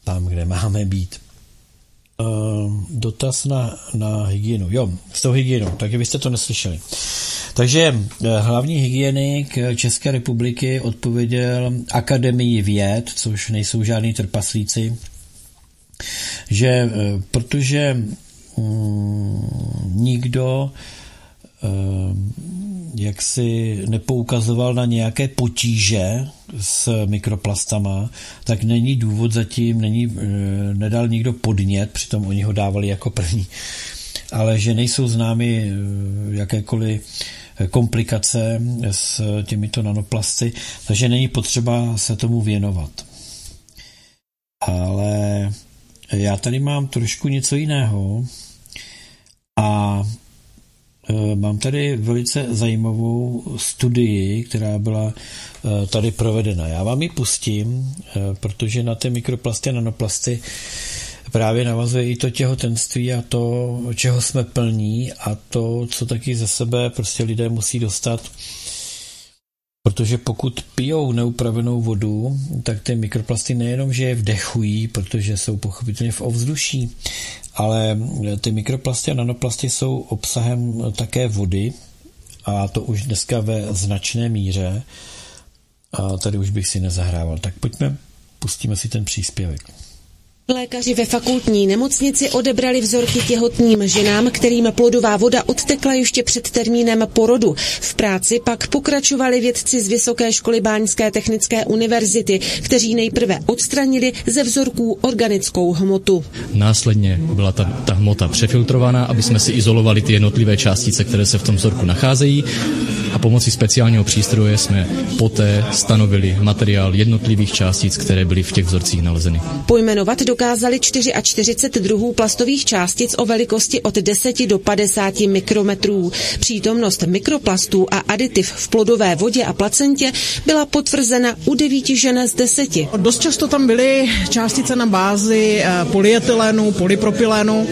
tam, kde máme být. E, dotaz na, na hygienu. Jo, s tou hygienou, tak byste to neslyšeli. Takže hlavní hygienik České republiky odpověděl Akademii věd, což nejsou žádní trpaslíci, že protože mm, nikdo jak si nepoukazoval na nějaké potíže s mikroplastama, tak není důvod zatím, není, nedal nikdo podnět, přitom oni ho dávali jako první, ale že nejsou známy jakékoliv komplikace s těmito nanoplasty, takže není potřeba se tomu věnovat. Ale já tady mám trošku něco jiného a mám tady velice zajímavou studii, která byla tady provedena. Já vám ji pustím, protože na ty mikroplasty a nanoplasty právě navazuje i to těhotenství a to, čeho jsme plní a to, co taky ze sebe prostě lidé musí dostat Protože pokud pijou neupravenou vodu, tak ty mikroplasty nejenom, že je vdechují, protože jsou pochopitelně v ovzduší, ale ty mikroplasty a nanoplasty jsou obsahem také vody, a to už dneska ve značné míře. A tady už bych si nezahrával. Tak pojďme, pustíme si ten příspěvek. Lékaři ve fakultní nemocnici odebrali vzorky těhotným ženám, kterým plodová voda odtekla ještě před termínem porodu. V práci pak pokračovali vědci z Vysoké školy Báňské technické univerzity, kteří nejprve odstranili ze vzorků organickou hmotu. Následně byla ta, ta hmota přefiltrovaná, aby jsme si izolovali ty jednotlivé částice, které se v tom vzorku nacházejí, a pomocí speciálního přístroje jsme poté stanovili materiál jednotlivých částic, které byly v těch vzorcích nalezeny. Pojmenovat do Ukázali čtyřicet čtyři druhů plastových částic o velikosti od deset do padesáti mikrometrů. Přítomnost mikroplastů a aditiv v plodové vodě a placentě byla potvrzena u devíti žen z deseti. Dost často tam byly částice na bázi polyetylenu, polypropylenu,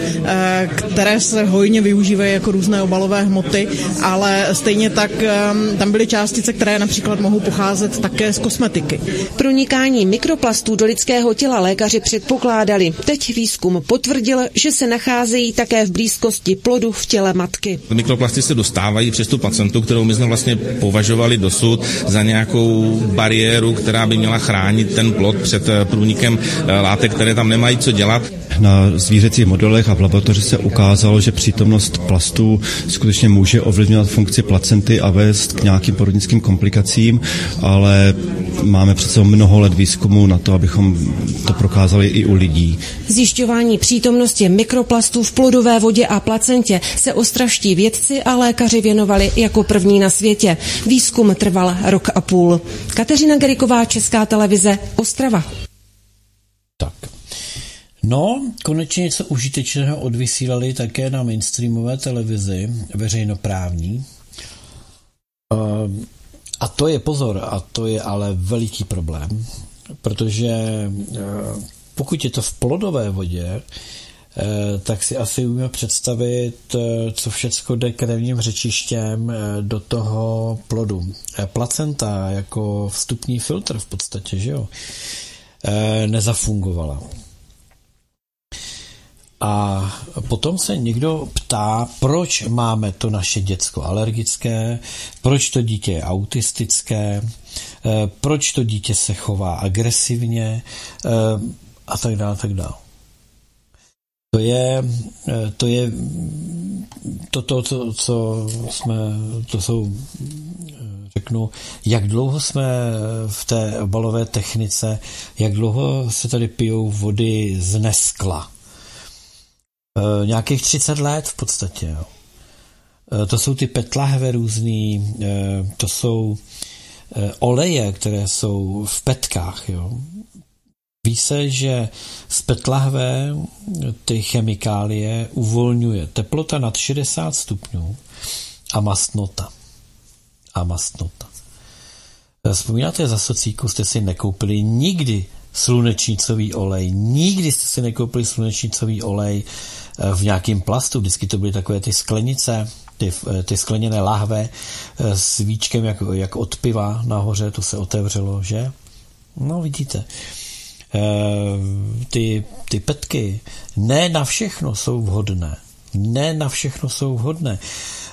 které se hojně využívají jako různé obalové hmoty, ale stejně tak tam byly částice, které například mohou pocházet také z kosmetiky. Pronikání mikroplastů do lidského těla lékaři předpokládali. Teď výzkum potvrdil, že se nacházejí také v blízkosti plodu v těle matky. Mikroplasty se dostávají přes tu placentu, kterou my jsme vlastně považovali dosud za nějakou bariéru, která by měla chránit ten plod před průnikem látek, které tam nemají co dělat. Na zvířecích modelech a v laboratoři se ukázalo, že přítomnost plastů skutečně může ovlivňovat funkci placenty a vést k nějakým porodnickým komplikacím, ale máme přece mnoho let výzkumu na to, abychom to prokázali i u lidí. Zjišťování přítomnosti mikroplastů v plodové vodě a placentě se ostravští vědci a lékaři věnovali jako první na světě. Výzkum trval rok a půl. Kateřina Geriková, Česká televize, Ostrava. Tak. No, konečně něco užitečného odvysílali také na mainstreamové televizi, veřejnoprávní. A to je pozor, a to je ale veliký problém, protože pokud je to v plodové vodě, tak si asi umíme představit, co všechno jde krevním řečištěm do toho plodu. Placenta jako vstupní filtr v podstatě, že jo, nezafungovala. A potom se někdo ptá, proč máme to naše děcko alergické, proč to dítě je autistické, proč to dítě se chová agresivně a tak dále, tak dále. To je, to je to, to, to, co jsme, to jsou, řeknu, jak dlouho jsme v té obalové technice, jak dlouho se tady pijou vody z neskla. Nějakých třicet let v podstatě. Jo. To jsou ty petlahve různý, to jsou oleje, které jsou v petkách. Jo. Ví se, že z petlahve ty chemikálie uvolňuje teplota nad šedesát stupňů a mastnota. A mastnota. Vzpomínáte za socíku, jste si nekoupili nikdy slunečnicový olej. Nikdy jste si nekoupili slunečnicový olej v nějakém plastu. Vždycky to byly takové ty sklenice, ty, ty skleněné lahve s víčkem jak, jak od piva nahoře, to se otevřelo, že? No vidíte. E, ty, ty petky ne na všechno jsou vhodné. Ne na všechno jsou vhodné.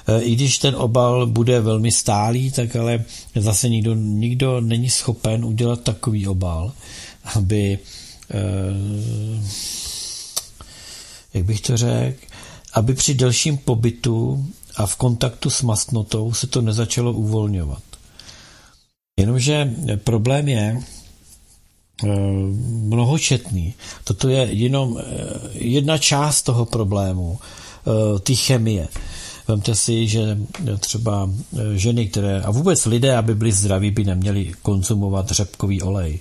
E, I když ten obal bude velmi stálý, tak ale zase nikdo, nikdo není schopen udělat takový obal, aby, jak bych to řekl, aby při delším pobytu a v kontaktu s mastnotou se to nezačalo uvolňovat. Jenomže problém je mnohočetný. Toto je jenom jedna část toho problému, ty chemie. Vemte si, že třeba ženy, které, a vůbec lidé, aby byli zdraví, by neměli konzumovat řepkový olej.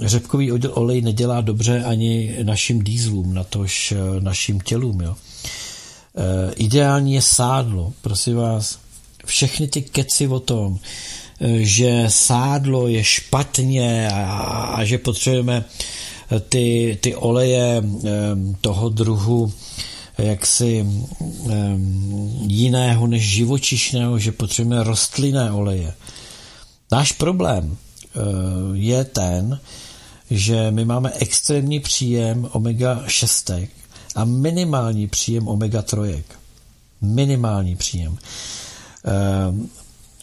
Řepkový olej nedělá dobře ani našim dýzlům, natož našim tělům. Jo. Ideální je sádlo. Prosím vás, všechny ty keci o tom, že sádlo je špatně a, a že potřebujeme ty, ty oleje toho druhu jaksi jiného než živočišného, že potřebujeme rostlinné oleje. Náš problém je ten, že my máme extrémní příjem omega šest a minimální příjem omega tři. Minimální příjem.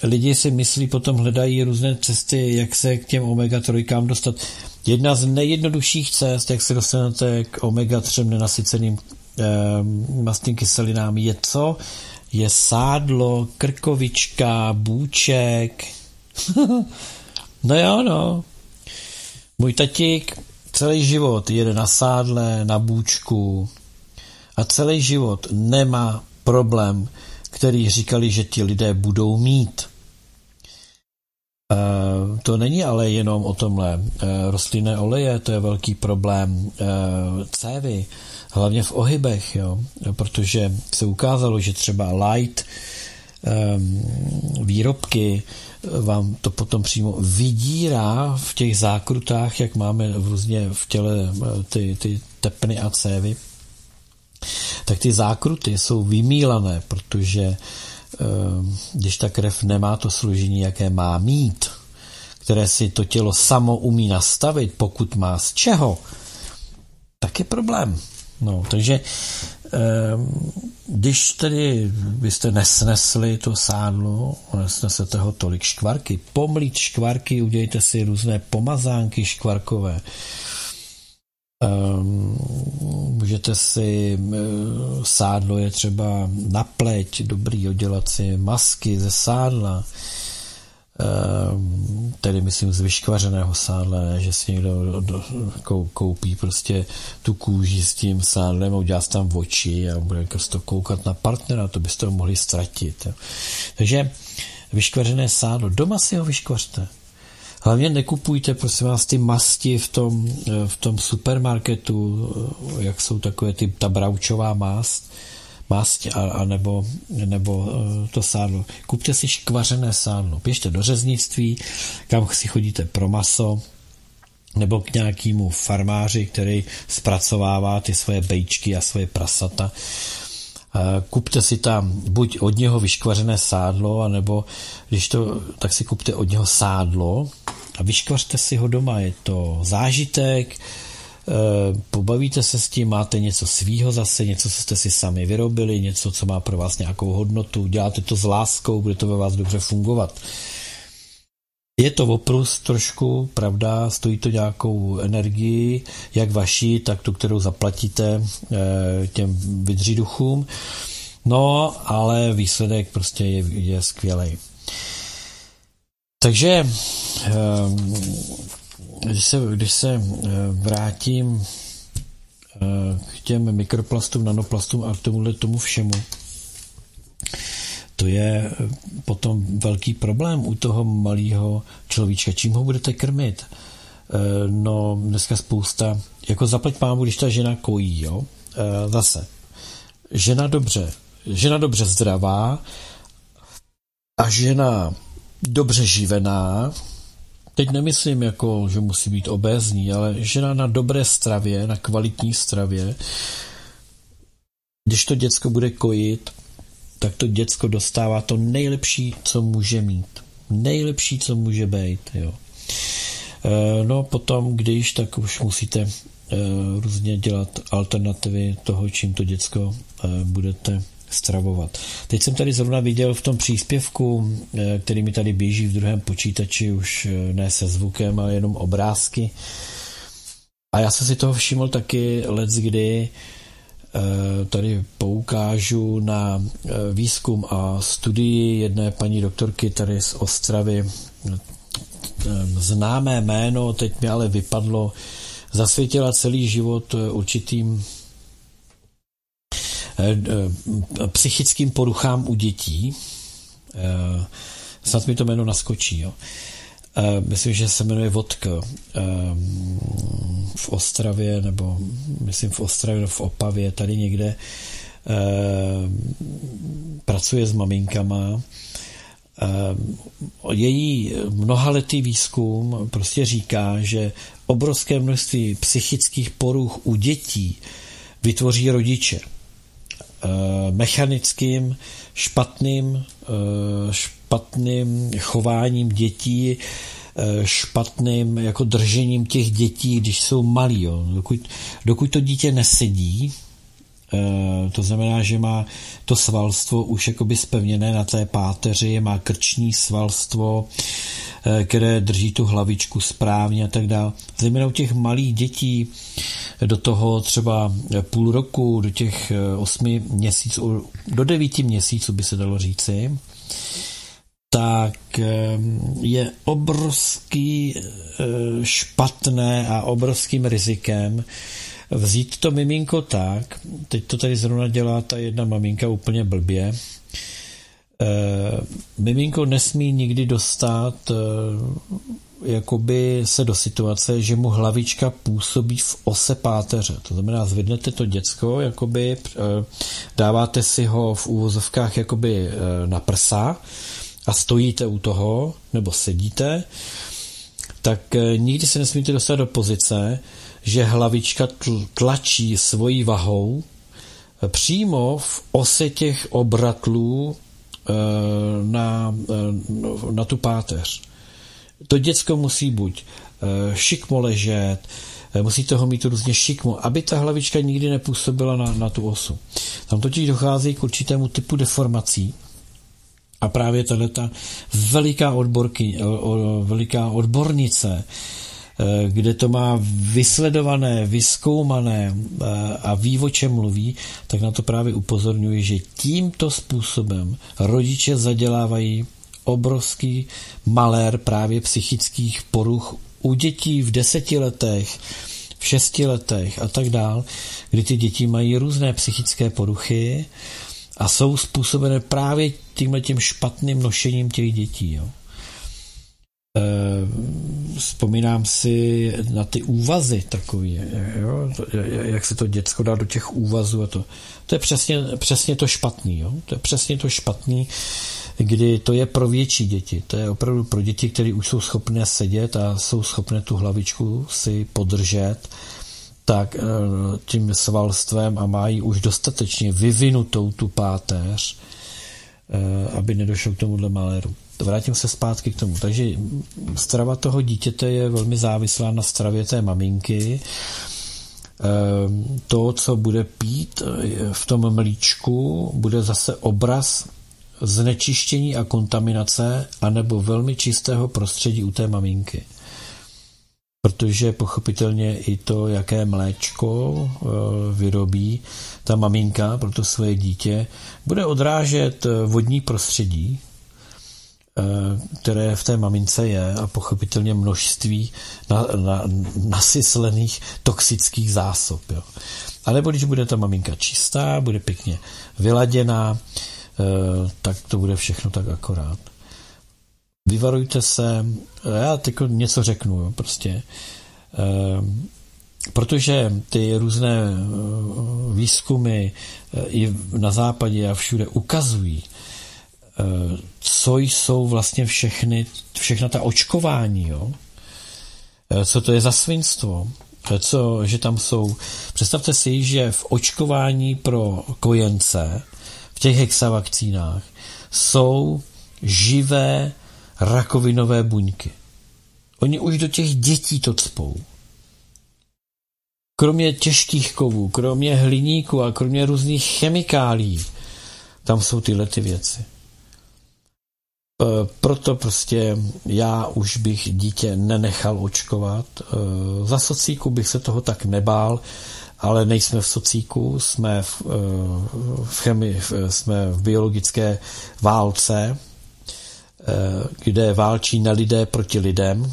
Lidi si myslí, potom hledají různé cesty, jak se k těm omega tři dostat. Jedna z nejjednodušších cest, jak se dostanete k omega tři nenasyceným eh, mastným kyselinám, je co? Je sádlo, krkovička, bůček. No jo, no. Můj tatík celý život jede na sádle, na bůčku a celý život nemá problém, který říkali, že ti lidé budou mít. E, to není ale jenom o tomhle. E, rostlinné oleje, to je velký problém e, cévy, hlavně v ohybech, jo? Protože se ukázalo, že třeba light e, výrobky vám to potom přímo vydírá v těch zákrutách, jak máme v různě v těle ty, ty tepny a cévy. Tak ty zákruty jsou vymýlané, protože když ta krev nemá to složení, jaké má mít, které si to tělo samo umí nastavit, pokud má z čeho, tak je problém. No, takže když tedy byste nesnesli to sádlo, nesnesete ho tolik škvarky, pomlít škvarky, udělejte si různé pomazánky škvarkové, Um, můžete si um, sádlo je třeba na pleť dobrý, udělat si masky ze sádla, um, tedy myslím z vyškvařeného sádla, ne? Že si někdo do, do, kou, koupí prostě tu kůži s tím sádlem a udělá si tam oči a bude prostě koukat na partnera, to byste ho mohli ztratit. Jo. Takže vyškvařené sádlo, doma si ho vyškvařte. Hlavně nekupujte, prosím vás, ty masti v tom, v tom supermarketu, jak jsou takové ty, ta bravčová mast, mast a, a nebo, nebo to sádlo. Kupte si škvařené sádlo. Běžte do řeznictví, kam si chodíte pro maso, nebo k nějakému farmáři, který zpracovává ty svoje bejčky a svoje prasata. Kupte si tam buď od něho vyškvařené sádlo, anebo když to, tak si kupte od něho sádlo a vyškvařte si ho doma. Je to zážitek, pobavíte se s tím, máte něco svýho zase, něco, co jste si sami vyrobili, něco, co má pro vás nějakou hodnotu, děláte to s láskou, bude to ve vás dobře fungovat. Je to oprus trošku, pravda, stojí to nějakou energii, jak vaší, tak tu, kterou zaplatíte těm vydříduchům. No, ale výsledek prostě je, je skvělej. Takže, když se, když se vrátím k těm mikroplastům, nanoplastům a k tomuhle tomu všemu, to je potom velký problém u toho malého človíčka. Čím ho budete krmit? No, dneska spousta, jako zaplať pámu, když ta žena kojí, jo? Zase. Žena dobře, žena dobře zdravá a žena dobře živená. Teď nemyslím, jako, že musí být obézní, ale žena na dobré stravě, na kvalitní stravě, když to děcko bude kojit, tak to děcko dostává to nejlepší, co může mít. Nejlepší, co může být. Jo. No potom, když, tak už musíte různě dělat alternativy toho, čím to děcko budete stravovat. Teď jsem tady zrovna viděl v tom příspěvku, který mi tady běží v druhém počítači, už ne se zvukem, ale jenom obrázky. A já jsem si toho všiml taky leckdy. Tady poukážu na výzkum a studii jedné paní doktorky tady z Ostravy. Známé jméno, teď mi ale vypadlo, zasvětila celý život určitým psychickým poruchám u dětí. Snad mi to jméno naskočí, jo. Myslím, že se jmenuje Vodka v Ostravě, nebo myslím v Ostravě, nebo v Opavě, tady někde pracuje s maminkama. Její mnohaletý výzkum prostě říká, že obrovské množství psychických poruch u dětí vytvoří rodiče. mechanickým, špatným, špatným chováním dětí, špatným jako držením těch dětí, když jsou malí. Jo. Dokud, dokud to dítě nesedí, to znamená, že má to svalstvo už jakoby spevněné na té páteři, má krční svalstvo, které drží tu hlavičku správně a tak dále. Zejména u těch malých dětí do toho třeba půl roku, do těch osmi měsíců, do devíti měsíců by se dalo říci, tak je obrovský špatné a obrovským rizikem vzít to miminko tak, teď to tady zrovna dělá ta jedna maminka úplně blbě, miminko nesmí nikdy dostat jakoby se do situace, že mu hlavička působí v ose páteře. To znamená, zvednete to děcko, jakoby dáváte si ho v úvozovkách jakoby na prsa a stojíte u toho, nebo sedíte, tak nikdy se nesmíte dostat do pozice, že hlavička tlačí svojí vahou přímo v ose těch obratlů na, na tu páteř. To děcko musí buď šikmo ležet, musí toho mít různě šikmo, aby ta hlavička nikdy nepůsobila na, na tu osu. Tam totiž dochází k určitému typu deformací a právě tato veliká, odborky, veliká odbornice, kde to má vysledované, vyskoumané a ví, o čem mluví, tak na to právě upozorňuji, že tímto způsobem rodiče zadělávají obrovský malér právě psychických poruch u dětí v deseti letech, v šesti letech a tak dál, kdy ty děti mají různé psychické poruchy a jsou způsobené právě tímhle tím špatným nošením těch dětí, jo. Vzpomínám si na ty úvazy takový, jo? Jak se to děcko dá do těch úvazů a to. To je přesně, přesně to špatný, jo? To je přesně to špatný, kdy to je pro větší děti. To je opravdu pro děti, které už jsou schopné sedět a jsou schopné tu hlavičku si podržet tak tím svalstvem a mají už dostatečně vyvinutou tu páteř, aby nedošlo k tomuhle maléru. Vrátím se zpátky k tomu. Takže strava toho dítěte je velmi závislá na stravě té maminky. To, co bude pít v tom mlíčku, bude zase obraz znečištění a kontaminace anebo velmi čistého prostředí u té maminky. Protože pochopitelně i to, jaké mléčko vyrobí ta maminka pro to svoje dítě, bude odrážet vodní prostředí, které v té mamince je a pochopitelně množství na, na, nasyslených toxických zásob. Jo. A nebo když bude ta maminka čistá, bude pěkně vyladěná, tak to bude všechno tak akorát. Vyvarujte se, já teď něco řeknu, jo, prostě, protože ty různé výzkumy i na západě a všude ukazují, co jsou vlastně všechny, všechna ta očkování, jo? Co to je za svinstvo, co, že tam jsou, představte si, že v očkování pro kojence, v těch hexavakcínách, jsou živé rakovinové buňky. Oni už do těch dětí to cpou. Kromě těžkých kovů, kromě hliníku a kromě různých chemikálií, tam jsou tyhle ty věci. Proto prostě já už bych dítě nenechal očkovat. Za socíku bych se toho tak nebál, ale nejsme v socíku, jsme v, v chemii, jsme v biologické válce, kde válčí na lidé proti lidem,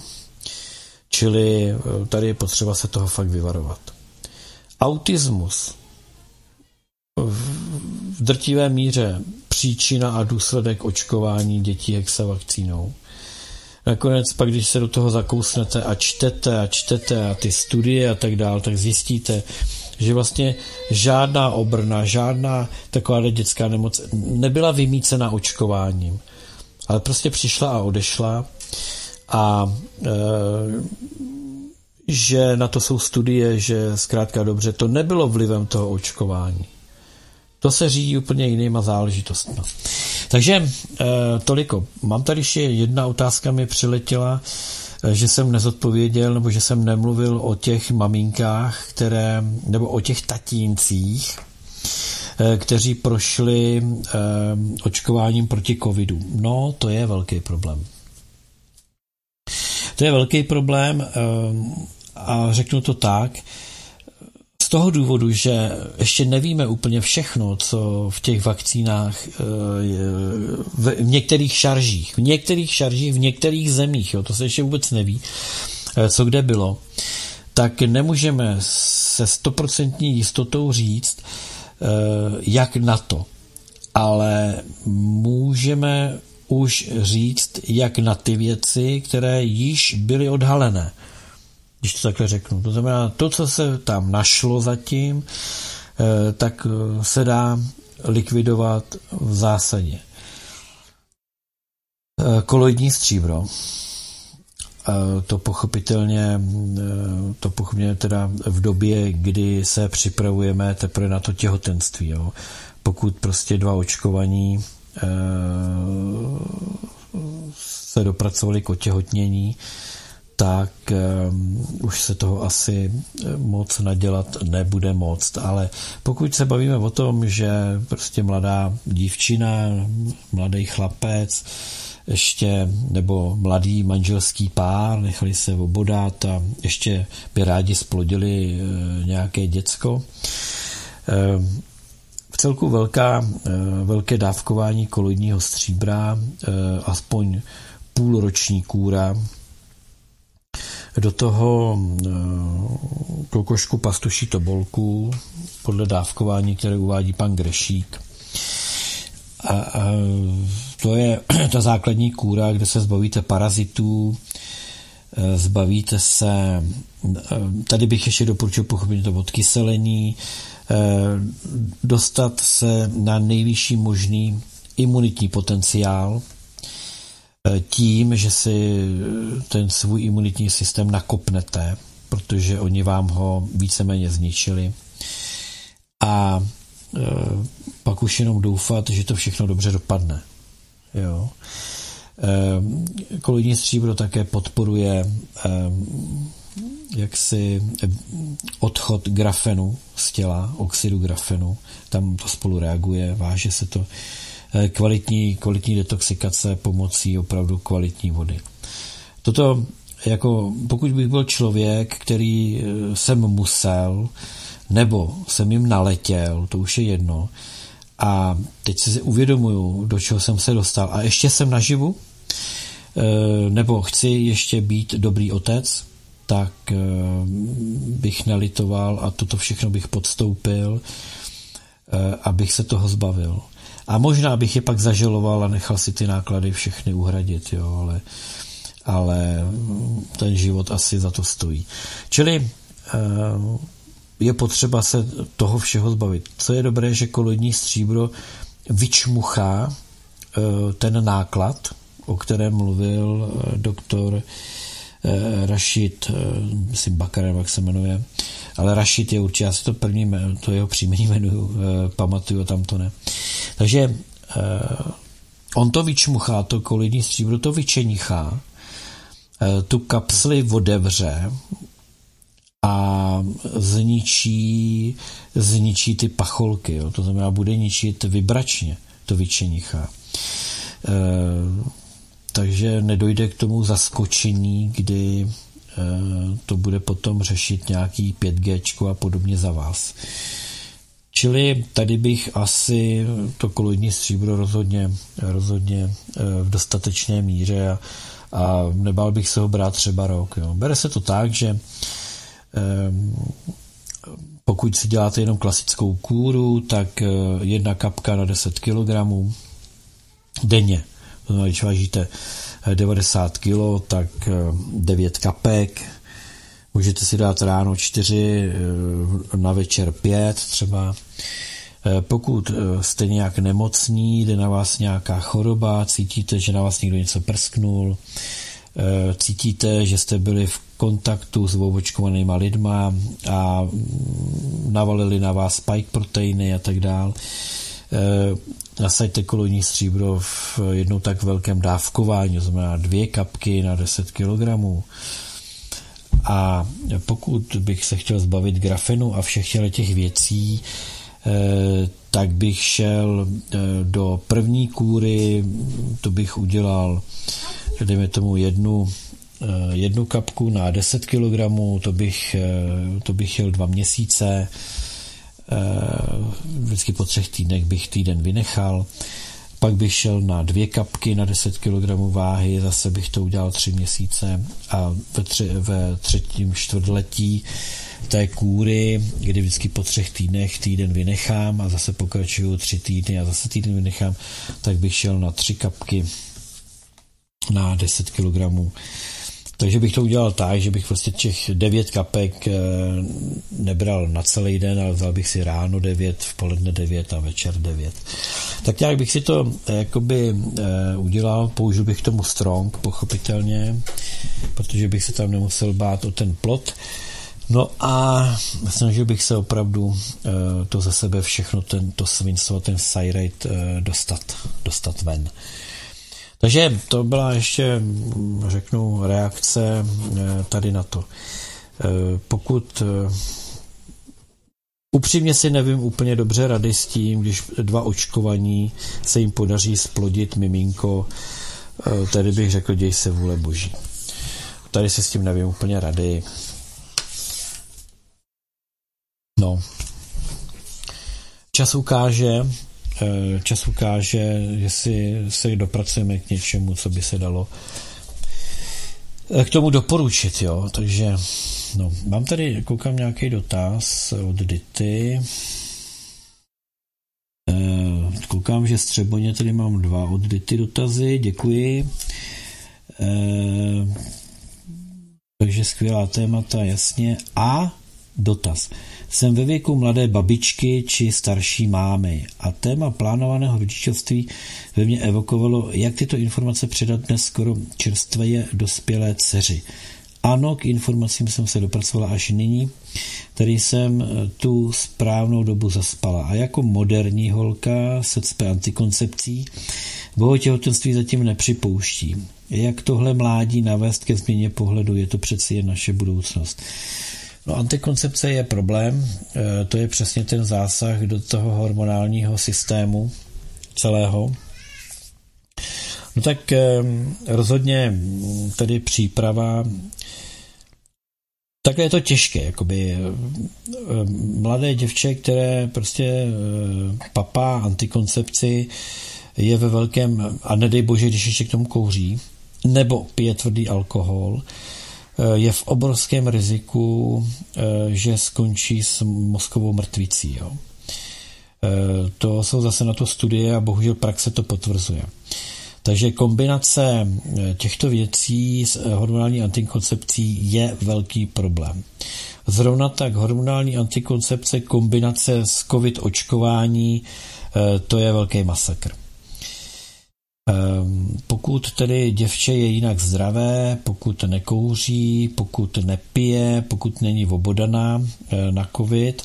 čili tady je potřeba se toho fakt vyvarovat. Autismus v drtivé míře příčina a důsledek očkování dětí hexavakcínou. Nakonec pak, když se do toho zakousnete a čtete a čtete a ty studie a tak dál, tak zjistíte, že vlastně žádná obrna, žádná taková dětská nemoc nebyla vymýcena očkováním, ale prostě přišla a odešla a e, že na to jsou studie, že zkrátka dobře, to nebylo vlivem toho očkování. To se řídí úplně jinýma záležitostma. Takže e, toliko. Mám tady ještě jedna otázka, mi přiletěla, že jsem nezodpověděl, nebo že jsem nemluvil o těch maminkách, které, nebo o těch tatíncích, kteří prošli eh, očkováním proti covidu. No, to je velký problém. To je velký problém eh, a řeknu to tak, z toho důvodu, že ještě nevíme úplně všechno, co v těch vakcínách, eh, v, v některých šaržích, v některých šaržích, v některých zemích, jo, to se ještě vůbec neví, eh, co kde bylo, tak nemůžeme se stoprocentní jistotou říct, jak na to. Ale můžeme už říct, jak na ty věci, které již byly odhalené. Když to takhle řeknu. To znamená, to, co se tam našlo zatím, tak se dá likvidovat v zásadě. Koloidní stříbro. To pochopitelně, to pochopitelně teda v době, kdy se připravujeme teprve na to těhotenství. Jo. Pokud prostě dva očkovaní e, se dopracovali k otěhotnění, tak e, už se toho asi moc nadělat nebude moc. Ale pokud se bavíme o tom, že prostě mladá dívčina, mladý chlapec, ještě, nebo mladý manželský pár, nechali se obodat a ještě by rádi splodili e, nějaké děcko. E, v celku velká, e, velké dávkování koloidního stříbra, e, aspoň půlroční kůra, do toho e, kokošku pastuší tobolku podle dávkování, které uvádí pan Grešík. A, a to je ta základní kůra, kde se zbavíte parazitů, zbavíte se, tady bych ještě doporučil pochopit to odkyselení, dostat se na nejvyšší možný imunitní potenciál tím, že si ten svůj imunitní systém nakopnete, protože oni vám ho víceméně zničili. A pak už jenom doufat, že to všechno dobře dopadne. Jo. Koloidní stříbro také podporuje jaksi odchod grafenu z těla, oxidu grafenu, tam to spolu reaguje, váže se to. Kvalitní, kvalitní detoxikace pomocí opravdu kvalitní vody. Toto, jako pokud bych byl člověk, který jsem musel, nebo jsem jim naletěl, to už je jedno. A teď si uvědomuju, do čeho jsem se dostal. A ještě jsem naživu, nebo chci ještě být dobrý otec, tak bych nelitoval a toto všechno bych podstoupil, abych se toho zbavil. A možná bych je pak zažaloval a nechal si ty náklady všechny uhradit, jo, ale, ale ten život asi za to stojí. Čili je potřeba se toho všeho zbavit. Co je dobré, že koloidní stříbro vyčmuchá ten náklad, o kterém mluvil doktor Rašid, myslím Bakarem, jak se jmenuje, ale Rašid je určitě, já si to první, to jeho příjmení jmenuju, pamatuju, tam to ne. Takže on to vyčmuchá, to koloidní stříbro to vyčenichá, tu kapsli odevře, a zničí, zničí ty pacholky. Jo? To znamená, bude ničit vibračně to vyčenichá. E, takže nedojde k tomu zaskočení, kdy e, to bude potom řešit nějaký pět gé a podobně za vás. Čili tady bych asi to koloidní stříbro rozhodně, rozhodně e, v dostatečné míře a, a nebál bych se ho brát třeba rok. Jo? Bere se to tak, že pokud si děláte jenom klasickou kůru, tak jedna kapka na deset kilogramů denně. Když vážíte devadesát kilogramů, tak devět kapek. Můžete si dát ráno čtyři, na večer pět třeba. Pokud jste nějak nemocní, jde na vás nějaká choroba, cítíte, že na vás někdo něco prsknul, cítíte, že jste byli v kontaktu s obočkovanýma lidma a navalili na vás spike proteiny a tak dál. Nasaďte kolonní stříbro v jednou tak velkém dávkování, to znamená dvě kapky na deset kilogramů. A pokud bych se chtěl zbavit grafenu a všech těch věcí, tak bych šel do první kůry, to bych udělal, dejme tomu jednu, jednu kapku na deset kilogramů, to bych, to bych jel dva měsíce, vždycky po třech týdnech bych týden vynechal, pak bych šel na dvě kapky na deset kilogramů váhy, zase bych to udělal tři měsíce a ve, tři, ve třetím čtvrtletí té kůry, kdy vždycky po třech týdnech týden vynechám a zase pokračuju tři týdny a zase týden vynechám, tak bych šel na tři kapky na deset kilogramů. Takže bych to udělal tak, že bych prostě těch devět kapek nebral na celý den, ale vzal bych si ráno devět, v poledne devět a večer devět. Tak nějak bych si to jakoby udělal, použil bych tomu strong, pochopitelně, protože bych se tam nemusel bát o ten plot. No a snažil bych se opravdu to ze sebe všechno, ten, to svinstvo, ten sairate dostat, dostat ven. Takže to byla ještě, řeknu, reakce tady na to. Pokud upřímně si nevím úplně dobře rady s tím, když dva očkovaní se jim podaří splodit miminko, tady bych řekl, děj se vůle boží. Tady se s tím nevím úplně rady. No. Čas ukáže, čas ukáže, jestli se dopracujeme k něčemu, co by se dalo k tomu doporučit, jo, takže no, mám tady, koukám nějaký dotaz od Dity, koukám, že střeboně tady mám dva od Dity dotazy, děkuji, takže skvělá témata, jasně, a dotaz. Jsem ve věku mladé babičky či starší mámy a téma plánovaného rodičovství ve mně evokovalo, jak tyto informace předat dnes skoro čerstvé dospělé dceři. Ano, k informacím jsem se dopracovala až nyní, tedy jsem tu správnou dobu zaspala. A jako moderní holka se cpe antikoncepcí, boho těhotenství zatím nepřipouští. Jak tohle mládí navést ke změně pohledu, je to přeci jen naše budoucnost. No, antikoncepce je problém, to je přesně ten zásah do toho hormonálního systému celého. No tak rozhodně tedy příprava, takhle je to těžké, jakoby mladé děvče, které prostě papá antikoncepci, je ve velkém, a nedej bože, když ještě k tomu kouří, nebo pije tvrdý alkohol, je v obrovském riziku, že skončí s mozkovou mrtvicí. Jo. To jsou zase na to studie a bohužel praxe to potvrzuje. Takže kombinace těchto věcí s hormonální antikoncepcí je velký problém. Zrovna tak hormonální antikoncepce, kombinace s covid očkování, to je velký masakr. Pokud tedy děvče je jinak zdravé, pokud nekouří, pokud nepije, pokud není obodaná na covid,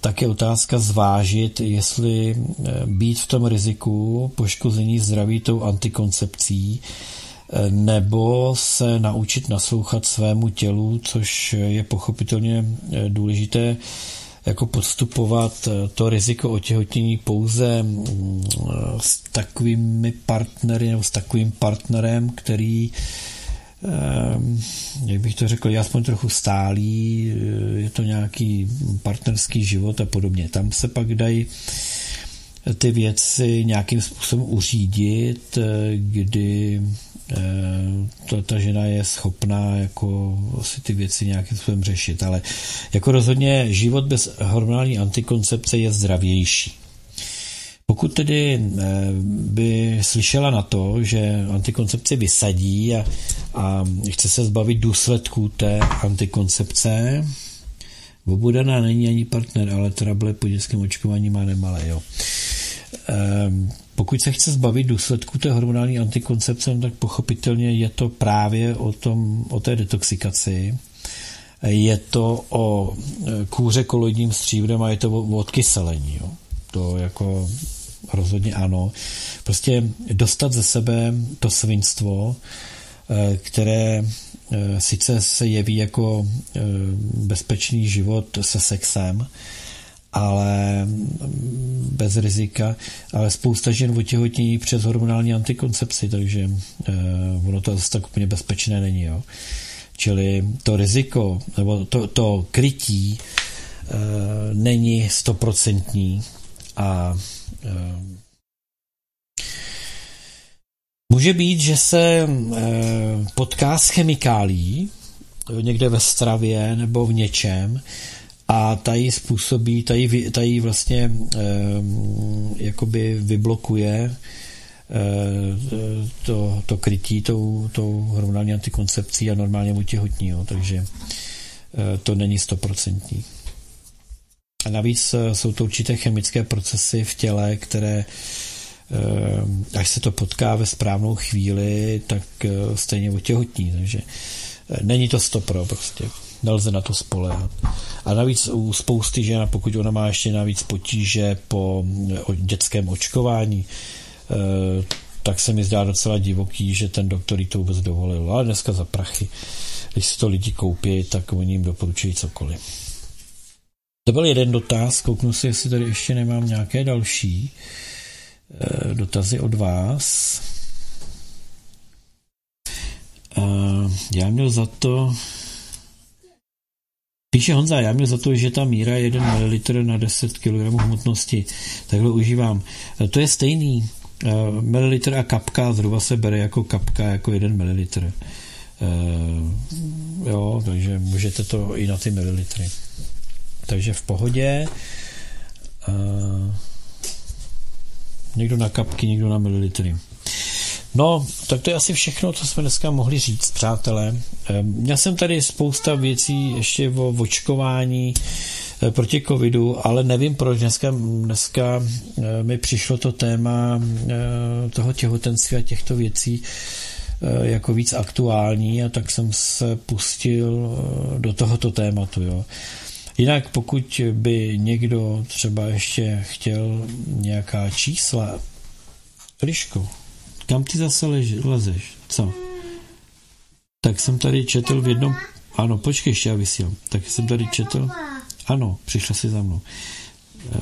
tak je otázka zvážit, jestli být v tom riziku poškození zdraví tou antikoncepcí, nebo se naučit naslouchat svému tělu, což je pochopitelně důležité, jako podstupovat to riziko otěhotnění pouze s takovými partnery nebo s takovým partnerem, který, jak bych to řekl, je aspoň trochu stálý, je to nějaký partnerský život a podobně. Tam se pak dají ty věci nějakým způsobem uřídit, kdy to, ta žena je schopná jako si ty věci nějakým způsobem řešit, ale jako rozhodně život bez hormonální antikoncepce je zdravější. Pokud tedy by slyšela na to, že antikoncepci vysadí a, a chce se zbavit důsledků té antikoncepce, obodaná není ani partner, ale trable po dětském očkování má nemalé, jo. Pokud se chce zbavit důsledku té hormonální antikoncepce, tak pochopitelně je to právě o, tom, o té detoxikaci, je to o kůře koloidním stříbrem a je to o odkyselení. Jo. To jako rozhodně ano. Prostě dostat ze sebe to svinstvo, které sice se jeví jako bezpečný život se sexem, ale bez rizika, ale spousta žen otěhotní přes hormonální antikoncepci, takže ono to zase tak úplně bezpečné není. Jo? Čili to riziko, nebo to, to krytí e, není stoprocentní a e, může být, že se e, potká s chemikálí někde ve stravě nebo v něčem, a tady způsobí, tady, tady vlastně eh, jakoby vyblokuje eh, to, to krytí tou, tou hormonální antikoncepcí a normálně otěhotní, jo, takže eh, to není stoprocentní. A navíc eh, jsou to určité chemické procesy v těle, které eh, až se to potká ve správnou chvíli, tak eh, stejně otěhotní, takže eh, není to stopro prostě. Nelze na to spoléhat. A navíc u spousty žen, pokud ona má ještě navíc potíže po dětském očkování, tak se mi zdá docela divoký, že ten doktor jí to vůbec dovolil. Ale dneska za prachy, když si to lidi koupí, tak oni jim doporučují cokoliv. To byl jeden dotaz, kouknu si, jestli tady ještě nemám nějaké další dotazy od vás. Já měl za to... Píše Honza, já měl za to, že ta míra jeden mililitr na deset kilogramů hmotnosti, takhle užívám. To je stejný. Mililitr a kapka zhruba se bere jako kapka, jako jeden mililitr. Jo, takže můžete to i na ty mililitry. Takže v pohodě. Někdo na kapky, někdo na mililitry. No, tak to je asi všechno, co jsme dneska mohli říct, přátelé. Měl jsem tady spousta věcí ještě o očkování proti covidu, ale nevím proč. Dneska, dneska mi přišlo to téma toho těhotenství a těchto věcí jako víc aktuální a tak jsem se pustil do tohoto tématu, jo. Jinak pokud by někdo třeba ještě chtěl nějaká čísla, Ryšku, kam ty zase lež, lezeš? Co? Tak jsem tady četl v jednom... Ano, počkej, ještě já vysílám. Tak jsem tady četl... Ano, přišla si za mnou. E...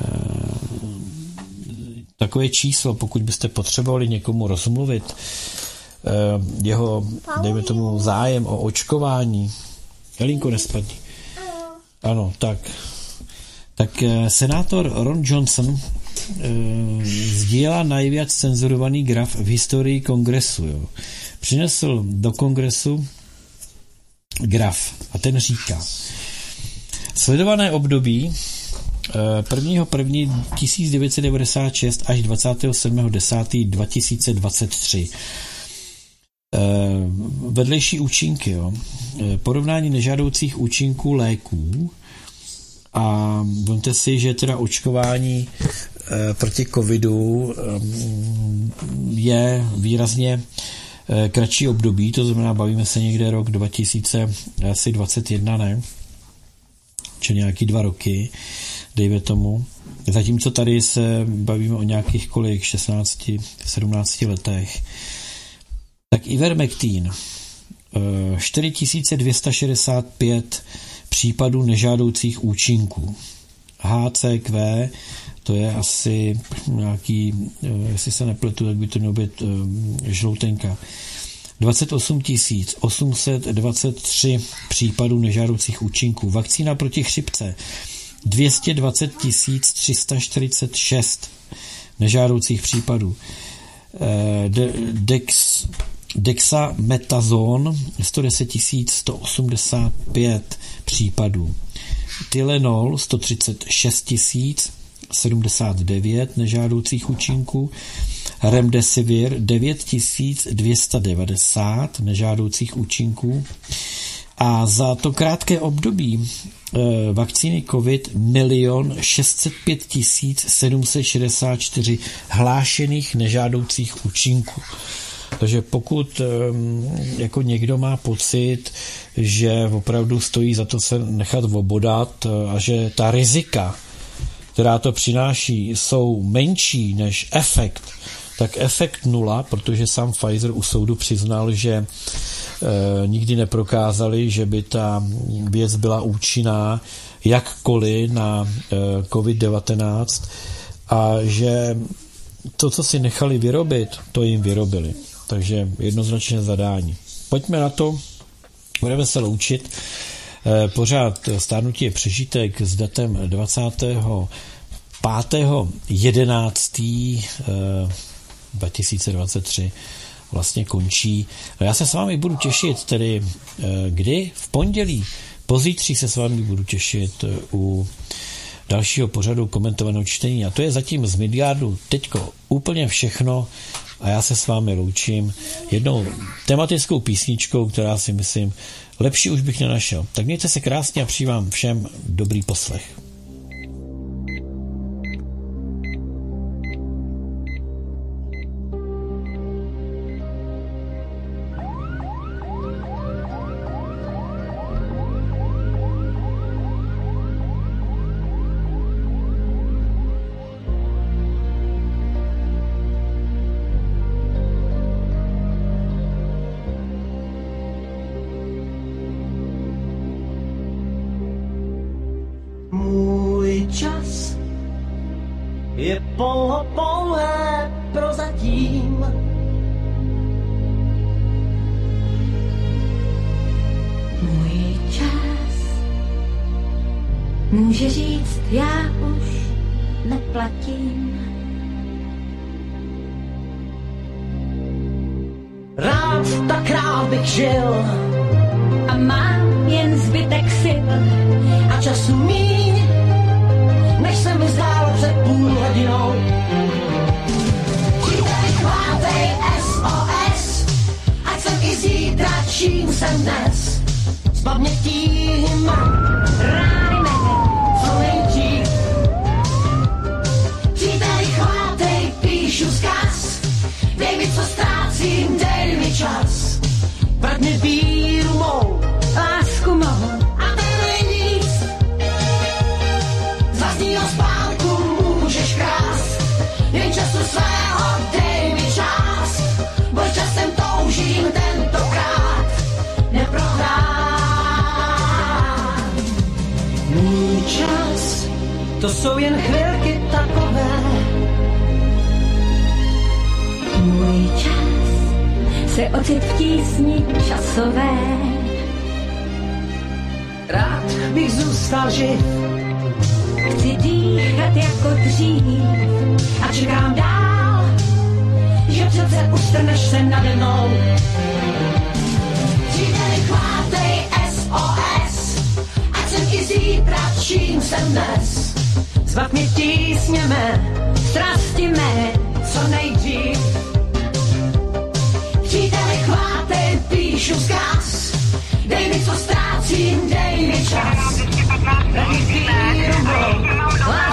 Takové číslo, pokud byste potřebovali někomu rozmluvit e... jeho, dejme tomu, zájem o očkování. Jelinko, nespadni. Ano, tak. Tak e... senátor Ron Johnson sdílá nejvíc cenzurovaný graf v historii kongresu. Jo. Přinesl do kongresu graf a ten říká: sledované období prvního prvního tisíc devět set devadesát šest až dvacátého sedmého desátého dva tisíce dvacet tři. Vedlejší účinky. Jo. Porovnání nežádoucích účinků léků. A vemte si, že teda očkování e, proti covidu e, je výrazně e, kratší období, to znamená, bavíme se někde rok dva tisíce dvacet jedna, ne? Či nějaký dva roky, dejme tomu. Zatímco tady se bavíme o nějakých kolik, šestnácti, sedmnácti letech. Tak ivermectin, e, čtyři tisíce dvě stě šedesát pět případů nežádoucích účinků. H C Q, to je asi nějaký, jestli se nepletu, tak by to mělo být žloutenka. dvacet osm tisíc osm set dvacet tři případů nežádoucích účinků. Vakcína proti chřipce dvě stě dvacet tisíc tři sta čtyřicet šest nežádoucích případů. De- dex, dexametazon sto deset tisíc sto osmdesát pět případů. Tylenol sto třicet šest tisíc sedmdesát devět nežádoucích účinků. Remdesivir devět tisíc dvě stě devadesát nežádoucích účinků. A za to krátké období vakcíny COVID milion šest set pět tisíc sedm set šedesát čtyři hlášených nežádoucích účinků. Takže pokud jako někdo má pocit, že opravdu stojí za to se nechat obodat a že ta rizika, která to přináší, jsou menší než efekt, tak efekt nula, protože sám Pfizer u soudu přiznal, že e, nikdy neprokázali, že by ta věc byla účinná jakkoliv na e, COVID devatenáct a že to, co si nechali vyrobit, to jim vyrobili. Takže jednoznačné zadání. Pojďme na to, budeme se loučit. E, pořád Stárnutí je přežitek s datem dvacátého pátého jedenáctého dva tisíce dvacet tři vlastně končí. No já se s vámi budu těšit, tedy kdy? V pondělí. Pozítří se s vámi budu těšit u dalšího pořadu komentovaného čtení. A to je zatím z Midgardu teďko úplně všechno a já se s vámi loučím jednou tematickou písničkou, která si myslím, lepší už bych nenašel. Tak mějte se krásně a přeji vám všem dobrý poslech. Dej mi, co ztrácím, dej mi čas. Radí si,